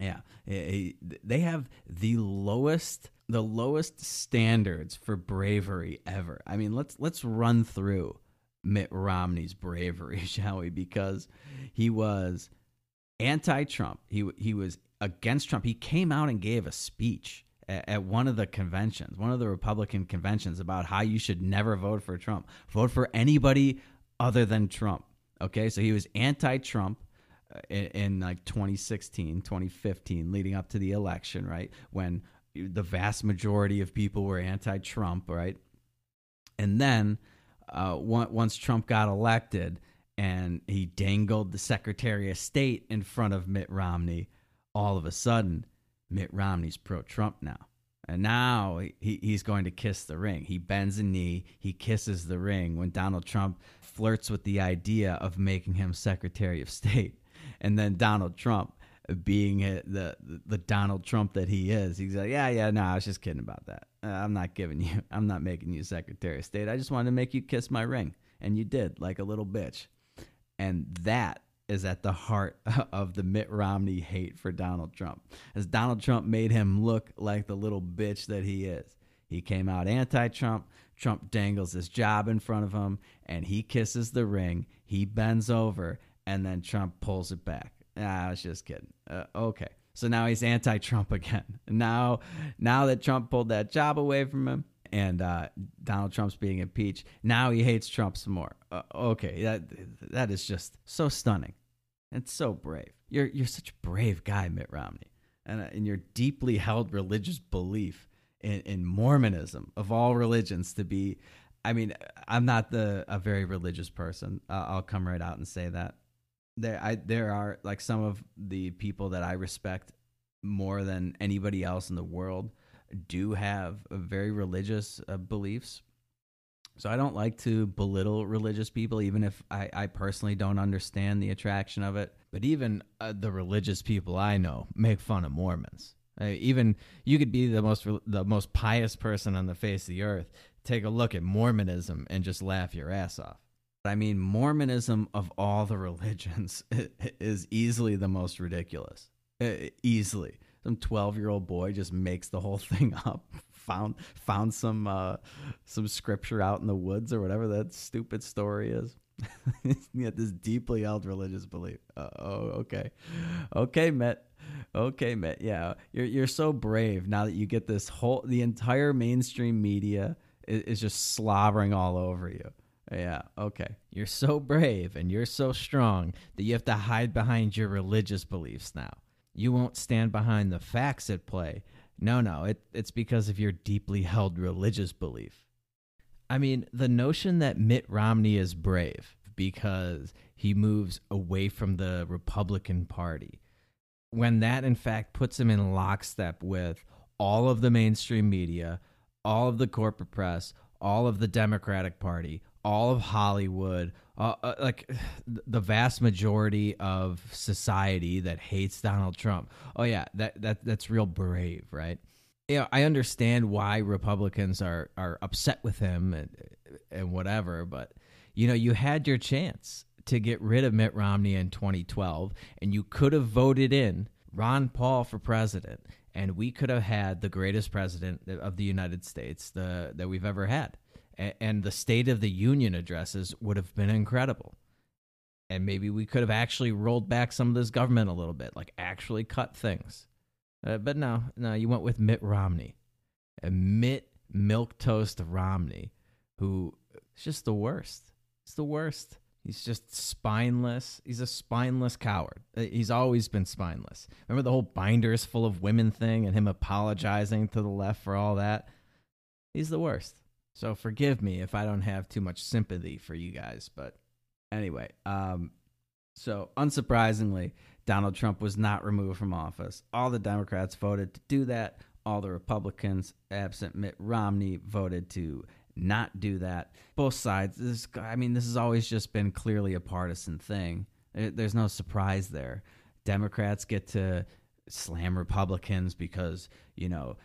Yeah. He, they have the lowest the lowest standards for bravery ever. I mean, let's let's run through Mitt Romney's bravery, shall we? Because he was anti-Trump. He he was against Trump. He came out and gave a speech at one of the conventions, one of the Republican conventions, about how you should never vote for Trump. Vote for anybody other than Trump. Okay, so he was anti-Trump in, in like twenty sixteen, twenty fifteen, leading up to the election, right, when the vast majority of people were anti-Trump, right? And then uh, once Trump got elected and he dangled the Secretary of State in front of Mitt Romney, all of a sudden, Mitt Romney's pro-Trump now. And now he, he's going to kiss the ring. He bends a knee. He kisses the ring when Donald Trump flirts with the idea of making him Secretary of State. And then Donald Trump, being the the Donald Trump that he is, he's like, yeah, yeah, no, I was just kidding about that. I'm not giving you, I'm not making you Secretary of State. I just wanted to make you kiss my ring. And you did, like a little bitch. And that is at the heart of the Mitt Romney hate for Donald Trump, as Donald Trump made him look like the little bitch that he is. He came out anti-Trump. Trump dangles his job in front of him, and he kisses the ring. He bends over, and then Trump pulls it back. Ah, I was just kidding. Uh, okay, so now he's anti-Trump again. Now, now that Trump pulled that job away from him, and uh, Donald Trump's being impeached, now he hates Trump some more. Uh, okay, that that is just so stunning. It's so brave. You're you're such a brave guy, Mitt Romney, and uh, and your deeply held religious belief in, in Mormonism, of all religions, to be. I mean, I'm not the a very religious person. Uh, I'll come right out and say that. there I there are like some of the people that I respect more than anybody else in the world do have very religious uh, beliefs. So I don't like to belittle religious people, even if I, I personally don't understand the attraction of it. But even uh, the religious people I know make fun of Mormons. Uh, even you could be the most the most pious person on the face of the earth. Take a look at Mormonism and just laugh your ass off. I mean, Mormonism of all the religions is easily the most ridiculous. Uh, easily. Some twelve-year-old boy just makes the whole thing up. Found found some uh, some scripture out in the woods or whatever that stupid story is. You got this deeply held religious belief. Uh, oh, okay, okay, Mitt. Okay, Mitt. Yeah, you're you're so brave now that you get this whole the entire mainstream media is, is just slobbering all over you. Yeah, okay. You're so brave and you're so strong that you have to hide behind your religious beliefs now. You won't stand behind the facts at play. No, no, it, it's because of your deeply held religious belief. I mean, the notion that Mitt Romney is brave because he moves away from the Republican Party, when that, in fact, puts him in lockstep with all of the mainstream media, all of the corporate press, all of the Democratic Party, all of Hollywood, uh, uh, like the vast majority of society that hates Donald Trump. Oh yeah, that that that's real brave, right? You know, I understand why Republicans are, are upset with him and and whatever, but you know, you had your chance to get rid of Mitt Romney in twenty twelve, and you could have voted in Ron Paul for president, and we could have had the greatest president of the United States the, that we've ever had. And the State of the Union addresses would have been incredible. And maybe we could have actually rolled back some of this government a little bit, like actually cut things. Uh, but no, no, you went with Mitt Romney. And Mitt Milquetoast Romney, who is just the worst. It's the worst. He's just spineless. He's a spineless coward. He's always been spineless. Remember the whole binders full of women thing and him apologizing to the left for all that? He's the worst. So forgive me if I don't have too much sympathy for you guys. But anyway, um, so unsurprisingly, Donald Trump was not removed from office. All the Democrats voted to do that. All the Republicans, absent Mitt Romney, voted to not do that. Both sides, this, I mean, this has always just been clearly a partisan thing. There's no surprise there. Democrats get to slam Republicans because, you know,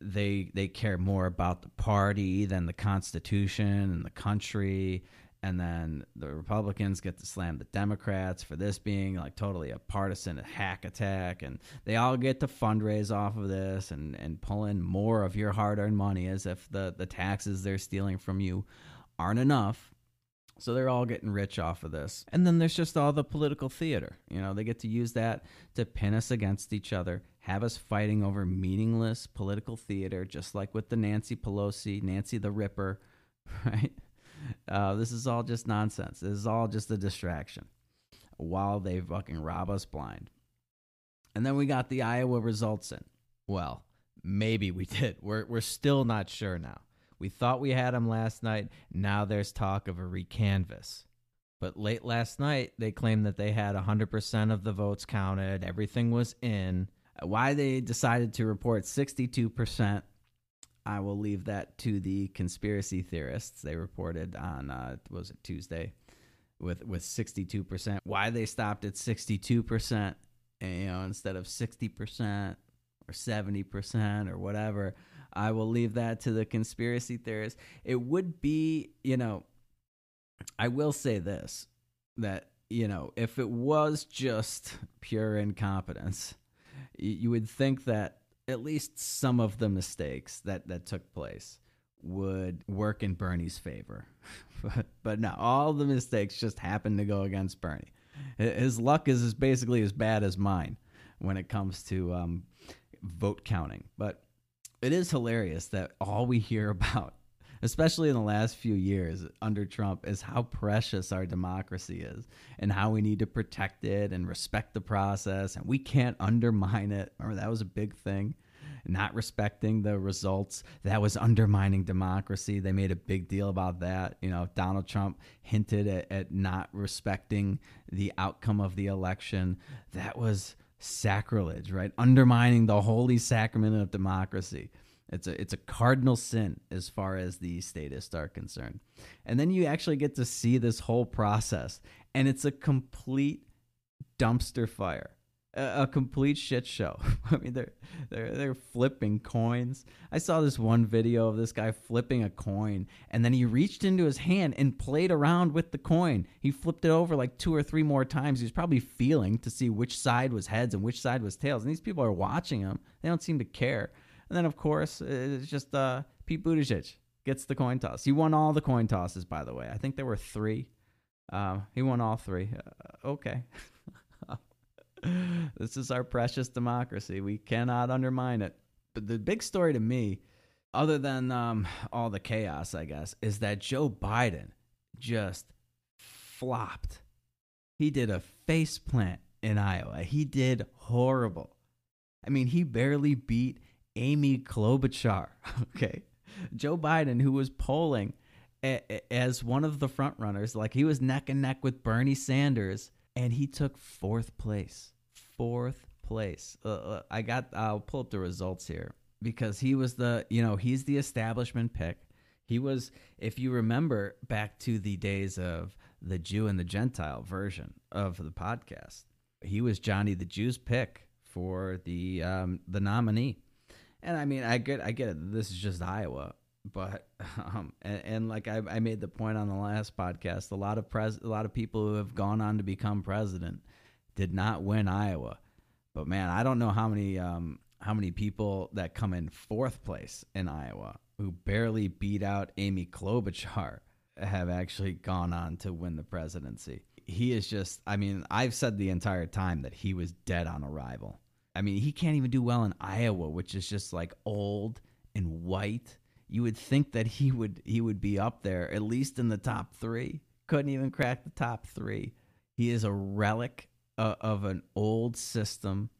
They they care more about the party than the Constitution and the country, and then the Republicans get to slam the Democrats for this being like totally a partisan hack attack, and they all get to fundraise off of this and, and pull in more of your hard-earned money as if the, the taxes they're stealing from you aren't enough. So they're all getting rich off of this. And then there's just all the political theater. You know, they get to use that to pin us against each other, have us fighting over meaningless political theater, just like with the Nancy Pelosi, Nancy the Ripper, right? Uh, this is all just nonsense. This is all just a distraction while they fucking rob us blind. And then we got the Iowa results in. Well, maybe we did. We're we're still not sure now. We thought we had them last night. Now there's talk of a recanvass. But late last night, they claimed that they had one hundred percent of the votes counted. Everything was in. Why they decided to report sixty-two percent, I will leave that to the conspiracy theorists. They reported on, uh, was it Tuesday, with with sixty-two percent. Why they stopped at sixty-two percent, and, you know, instead of sixty percent or seventy percent or whatever, I will leave that to the conspiracy theorists. It would be, you know, I will say this, that, you know, if it was just pure incompetence, you would think that at least some of the mistakes that, that took place would work in Bernie's favor. But, but no, all the mistakes just happened to go against Bernie. His luck is basically as bad as mine when it comes to um, vote counting. But it is hilarious that all we hear about, especially in the last few years under Trump, is how precious our democracy is and how we need to protect it and respect the process, and we can't undermine it. Remember, that was a big thing. not respecting the results. That was undermining democracy. They made a big deal about that. You know, Donald Trump hinted at, at not respecting the outcome of the election. That was sacrilege, right? Undermining the holy sacrament of democracy. It's a it's a cardinal sin as far as the statists are concerned. And then you actually get to see this whole process, and it's a complete dumpster fire, a, a complete shit show. I mean, they're they're they're flipping coins. I saw this one video of this guy flipping a coin, and then he reached into his hand and played around with the coin. He flipped it over like two or three more times. He was probably feeling to see which side was heads and which side was tails. And these people are watching him. They don't seem to care. And then, of course, it's just uh, Pete Buttigieg gets the coin toss. He won all the coin tosses, by the way. I think there were three. Uh, he won all three. Uh, okay. This is our precious democracy. We cannot undermine it. But the big story to me, other than um, all the chaos, I guess, is that Joe Biden just flopped. He did a faceplant in Iowa. He did horrible. I mean, he barely beat Amy Klobuchar, okay? Joe Biden, who was polling a- a- as one of the frontrunners, like he was neck and neck with Bernie Sanders, and he took fourth place. Fourth place. Uh, I got, I'll pull up the results here because he was the, you know, he's the establishment pick. He was, if you remember back to the days of the Jew and the Gentile version of the podcast, he was Johnny the Jew's pick for the um, the nominee. And I mean, I get, I get it. This is just Iowa, but um, and, and like I, I made the point on the last podcast, a lot of pres, a lot of people who have gone on to become president did not win Iowa. But man, I don't know how many, um, how many people that come in fourth place in Iowa who barely beat out Amy Klobuchar have actually gone on to win the presidency. He is just, I mean, I've said the entire time that he was dead on arrival. I mean, he can't even do well in Iowa, which is just like old and white. You would think that he would he would be up there, at least in the top three. Couldn't even crack the top three. He is a relic uh, of an old system.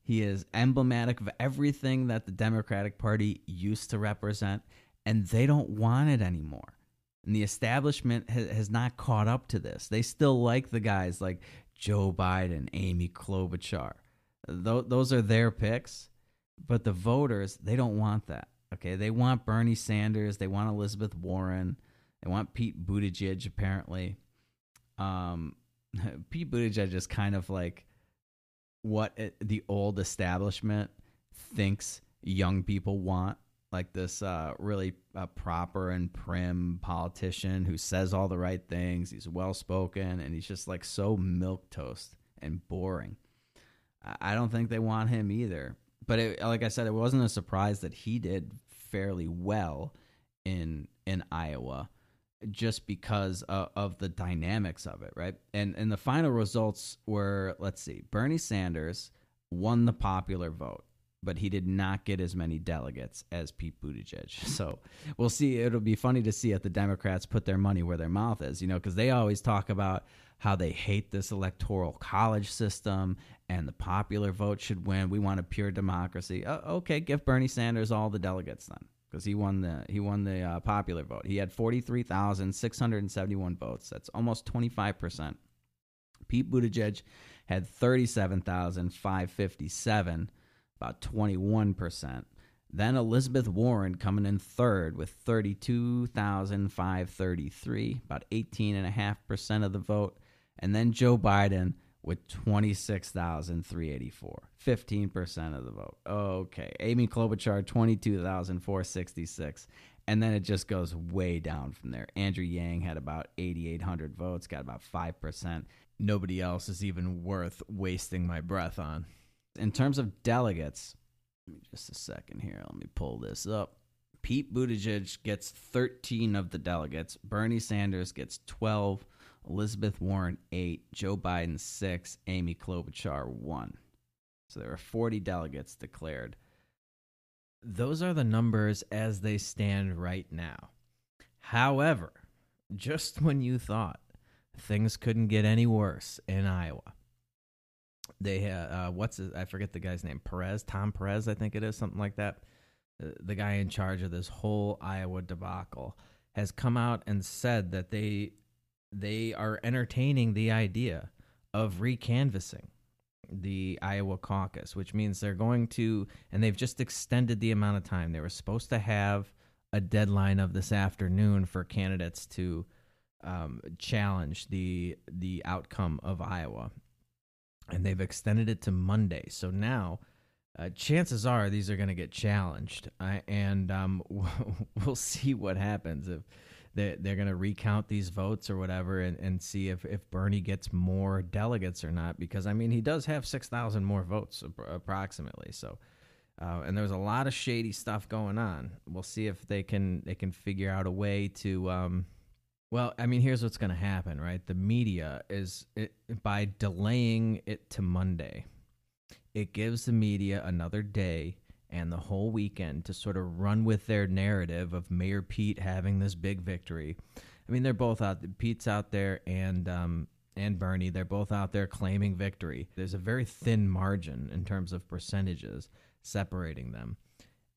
He is emblematic of everything that the Democratic Party used to represent, and they don't want it anymore. And the establishment ha- has not caught up to this. They still like the guys like Joe Biden, Amy Klobuchar. Those are their picks, but the voters, they don't want that, okay? They want Bernie Sanders. They want Elizabeth Warren. They want Pete Buttigieg, apparently. Um, Pete Buttigieg is kind of like what it, the old establishment thinks young people want, like this uh, really uh, proper and prim politician who says all the right things. He's well-spoken, and he's just like so milquetoast and boring. I don't think they want him either. But it, like I said, it wasn't a surprise that he did fairly well in in Iowa just because of, of the dynamics of it, right? And and the final results were, let's see, Bernie Sanders won the popular vote, but he did not get as many delegates as Pete Buttigieg. So we'll see. It'll be funny to see if the Democrats put their money where their mouth is, you know, because they always talk about how they hate this electoral college system and the popular vote should win. We want a pure democracy. Uh, okay, give Bernie Sanders all the delegates then, because he won the he won the uh, popular vote. He had forty-three thousand six hundred seventy-one votes. That's almost twenty-five percent. Pete Buttigieg had thirty-seven thousand five hundred fifty-seven, about twenty-one percent. Then Elizabeth Warren coming in third with thirty-two thousand five hundred thirty-three, about eighteen point five percent of the vote. And then Joe Biden with twenty-six thousand three hundred eighty-four, fifteen percent of the vote. Okay, Amy Klobuchar, twenty-two thousand four hundred sixty-six. And then it just goes way down from there. Andrew Yang had about eighty-eight hundred votes, got about five percent. Nobody else is even worth wasting my breath on. In terms of delegates, give me just a second here. Let me pull this up. Pete Buttigieg gets thirteen of the delegates. Bernie Sanders gets twelve. Elizabeth Warren, eight, Joe Biden, six, Amy Klobuchar, one. So there were forty delegates declared. Those are the numbers as they stand right now. However, just when you thought things couldn't get any worse in Iowa, They had, uh, what's his, I forget the guy's name, Perez, Tom Perez, I think it is, something like that. The guy in charge of this whole Iowa debacle has come out and said that they they are entertaining the idea of recanvassing the Iowa caucus, which means they're going to, and they've just extended the amount of time. They were supposed to have a deadline of this afternoon for candidates to um, challenge the the outcome of Iowa. And they've extended it to Monday. So now, uh, chances are these are going to get challenged, uh, and um, we'll see what happens if they're, they're going to recount these votes or whatever, and, and see if, if Bernie gets more delegates or not. Because I mean, he does have six thousand more votes approximately. So, uh, and there's a lot of shady stuff going on. We'll see if they can they can figure out a way to. Um, Well, I mean, here's what's going to happen, right? The media is, it, by delaying it to Monday, it gives the media another day and the whole weekend to sort of run with their narrative of Mayor Pete having this big victory. I mean, they're both out, Pete's out there and um, and Bernie, they're both out there claiming victory. There's a very thin margin in terms of percentages separating them.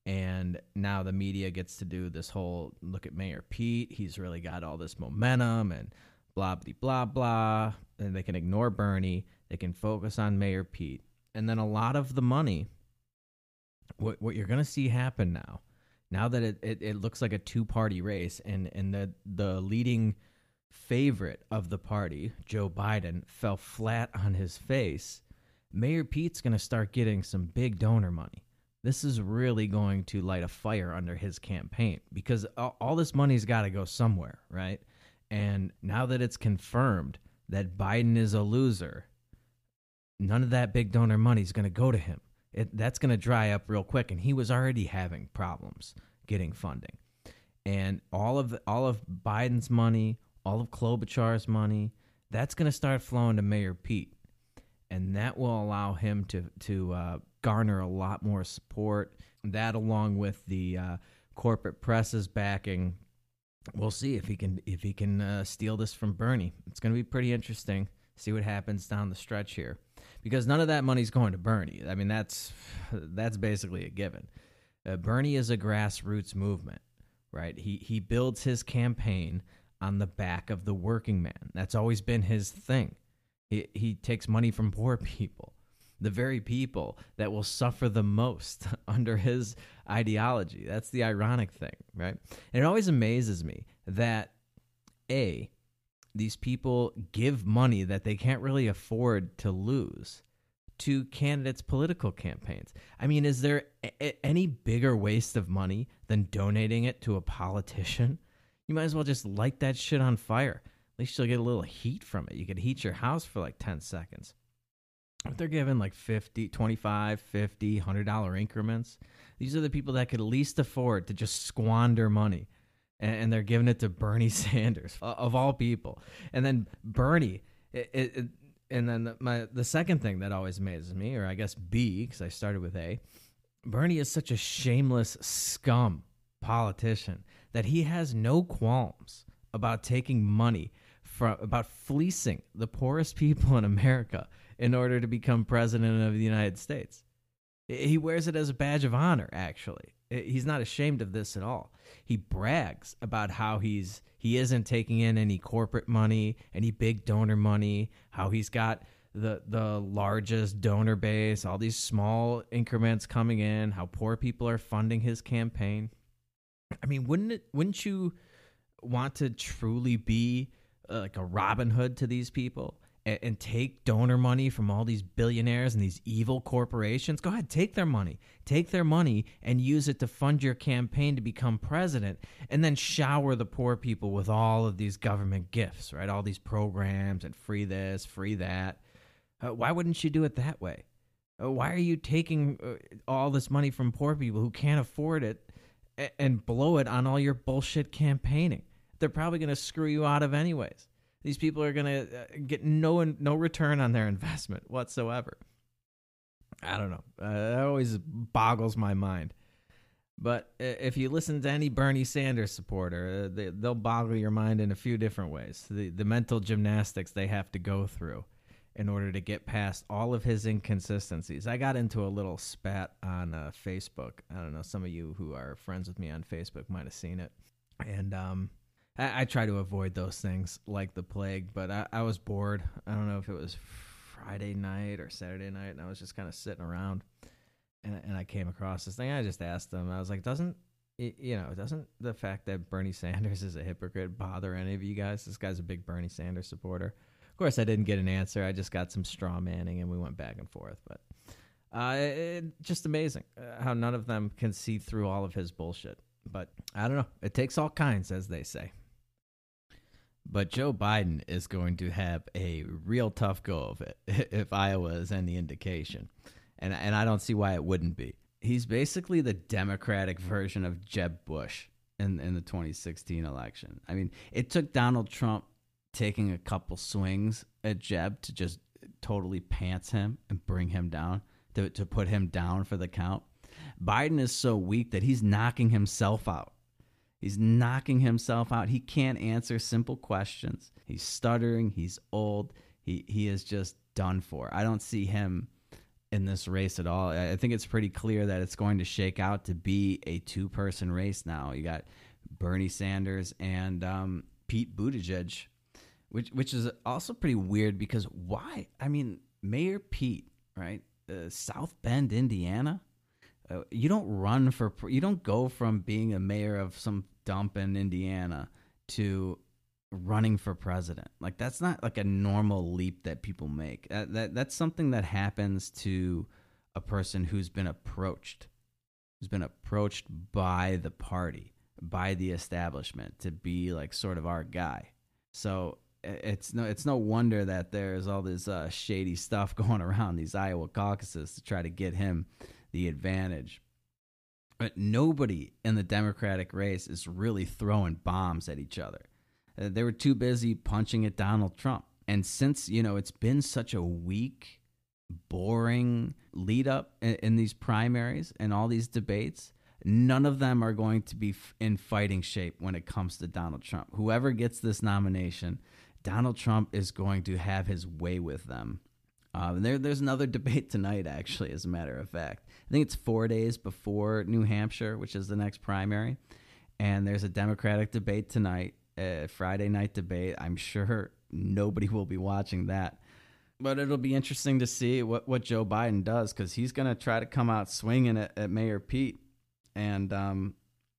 And now the media gets to do this whole look at Mayor Pete. He's really got all this momentum and blah, blah, blah, blah. And they can ignore Bernie. They can focus on Mayor Pete. And then a lot of the money, what what you're going to see happen now, now that it, it, it looks like a two-party race, and, and the, the leading favorite of the party, Joe Biden, fell flat on his face, Mayor Pete's going to start getting some big donor money. This is really going to light a fire under his campaign, because all this money's got to go somewhere, right? And now that it's confirmed that Biden is a loser, none of that big donor money is going to go to him. It, that's going to dry up real quick, and he was already having problems getting funding. And all of all of Biden's money, all of Klobuchar's money, that's going to start flowing to Mayor Pete, and that will allow him to to. Uh, garner a lot more support. That, along with the uh, corporate press's backing, we'll see if he can if he can uh, steal this from Bernie. It's going to be pretty interesting. See what happens down the stretch here, because none of that money's going to Bernie. I mean, that's that's basically a given. Uh, Bernie is a grassroots movement, right? He he builds his campaign on the back of the working man. That's always been his thing. He he takes money from poor people, the very people that will suffer the most under his ideology. That's the ironic thing, right? And it always amazes me that, A, these people give money that they can't really afford to lose to candidates' political campaigns. I mean, is there a- any bigger waste of money than donating it to a politician? You might as well just light that shit on fire. At least you'll get a little heat from it. You could heat your house for like ten seconds. If they're giving like fifty, twenty-five, fifty, one hundred dollar increments, these are the people that could least afford to just squander money, and they're giving it to Bernie Sanders, of all people. And then Bernie, it, it, and then the, my, the second thing that always amazes me, or I guess B, because I started with A, Bernie is such a shameless scum politician that he has no qualms about taking money, from, about fleecing the poorest people in America in order to become president of the United States. He wears it as a badge of honor, actually. He's not ashamed of this at all. He brags about how he's he isn't taking in any corporate money, any big donor money, how he's got the the largest donor base, all these small increments coming in, how poor people are funding his campaign. I mean, wouldn't it wouldn't you want to truly be uh, like a Robin Hood to these people? And take donor money from all these billionaires and these evil corporations? Go ahead, take their money. Take their money and use it to fund your campaign to become president, and then shower the poor people with all of these government gifts, right? All these programs and free this, free that. Uh, why wouldn't you do it that way? Uh, why are you taking uh, all this money from poor people who can't afford it and, and blow it on all your bullshit campaigning? They're probably going to screw you out of anyways. These people are going to get no no return on their investment whatsoever. I don't know. Uh, that always boggles my mind. But if you listen to any Bernie Sanders supporter, uh, they, they'll boggle your mind in a few different ways. The, the mental gymnastics they have to go through in order to get past all of his inconsistencies. I got into a little spat on uh, Facebook. I don't know, some of you who are friends with me on Facebook might have seen it. And um, I, I try to avoid those things like the plague, but I, I was bored. I don't know if it was Friday night or Saturday night, and I was just kind of sitting around, and, and I came across this thing. I just asked them, I was like, doesn't, you know, doesn't the fact that Bernie Sanders is a hypocrite bother any of you guys? This guy's a big Bernie Sanders supporter. Of course, I didn't get an answer. I just got some straw manning, and we went back and forth. But uh, it, just amazing how none of them can see through all of his bullshit. But I don't know. It takes all kinds, as they say. But Joe Biden is going to have a real tough go of it if Iowa is any indication. And, and I don't see why it wouldn't be. He's basically the Democratic version of Jeb Bush in, in the twenty sixteen election. I mean, it took Donald Trump taking a couple swings at Jeb to just totally pants him and bring him down, to, to put him down for the count. Biden is so weak that he's knocking himself out. He's knocking himself out. He can't answer simple questions. He's stuttering. He's old. He he is just done for. I don't see him in this race at all. I think it's pretty clear that it's going to shake out to be a two-person race now. You got Bernie Sanders and um, Pete Buttigieg, which which is also pretty weird because why? I mean, Mayor Pete, right? Uh, South Bend, Indiana. Uh, you don't run for – you don't go from being a mayor of some dump in Indiana to running for president. Like, that's not like a normal leap that people make. That, that That's something that happens to a person who's been approached, who's been approached by the party, by the establishment to be like sort of our guy. So it's no, it's no wonder that there's all this uh, shady stuff going around these Iowa caucuses to try to get him – the advantage. But nobody in the Democratic race is really throwing bombs at each other. Uh, they were too busy punching at Donald Trump. And since, you know, it's been such a weak, boring lead up in, in these primaries and all these debates, none of them are going to be f- in fighting shape when it comes to Donald Trump. Whoever gets this nomination, Donald Trump is going to have his way with them. Uh, there, there's another debate tonight, actually, as a matter of fact. I think it's four days before New Hampshire, which is the next primary. And there's a Democratic debate tonight, a Friday night debate. I'm sure nobody will be watching that. But it'll be interesting to see what, what Joe Biden does, because he's going to try to come out swinging at, at Mayor Pete. And um,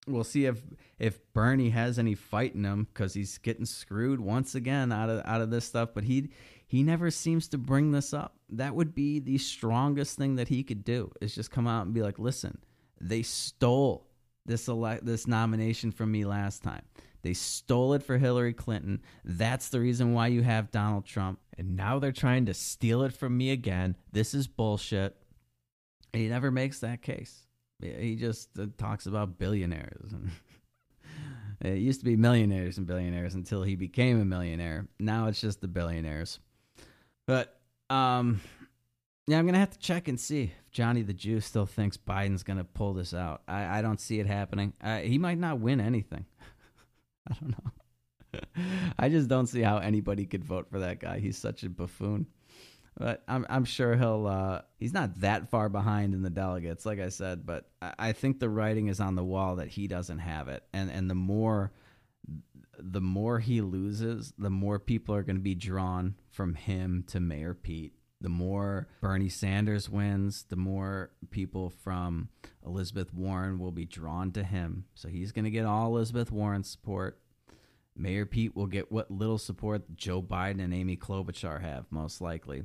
we'll see if, if Bernie has any fight in him, because he's getting screwed once again out of out of this stuff. But he... He never seems to bring this up. That would be the strongest thing that he could do, is just come out and be like, listen, they stole this ele- this nomination from me last time. They stole it for Hillary Clinton. That's the reason why you have Donald Trump. And now they're trying to steal it from me again. This is bullshit. And he never makes that case. He just talks about billionaires. It used to be millionaires and billionaires until he became a millionaire. Now it's just the billionaires. But, um, yeah, I'm going to have to check and see if Johnny the Jew still thinks Biden's going to pull this out. I, I don't see it happening. Uh, he might not win anything. I don't know. I just don't see how anybody could vote for that guy. He's such a buffoon. But I'm I'm sure he'll uh, he's not that far behind in the delegates, like I said. But I, I think the writing is on the wall that he doesn't have it. And and the more the more he loses, the more people are going to be drawn from him to Mayor Pete. The more Bernie Sanders wins, the more people from Elizabeth Warren will be drawn to him. So he's going to get all Elizabeth Warren's support. Mayor Pete will get what little support Joe Biden and Amy Klobuchar have, most likely.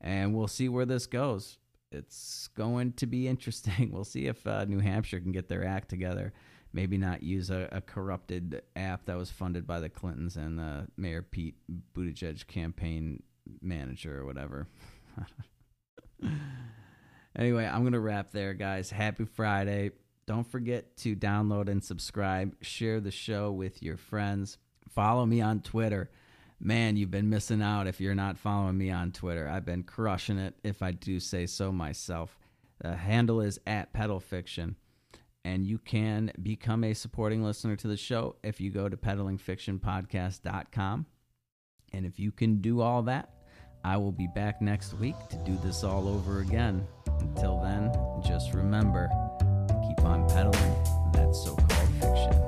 And we'll see where this goes. It's going to be interesting. We'll see if uh, New Hampshire can get their act together. Maybe not use a, a corrupted app that was funded by the Clintons and uh, Mayor Pete Buttigieg campaign manager or whatever. Anyway, I'm going to wrap there, guys. Happy Friday. Don't forget to download and subscribe. Share the show with your friends. Follow me on Twitter. Man, you've been missing out if you're not following me on Twitter. I've been crushing it, if I do say so myself. The handle is at Peddling Fiction, and you can become a supporting listener to the show if you go to peddling fiction podcast dot com. And if you can do all that, I will be back next week to do this all over again. Until then, just remember, keep on peddling that so-called fiction.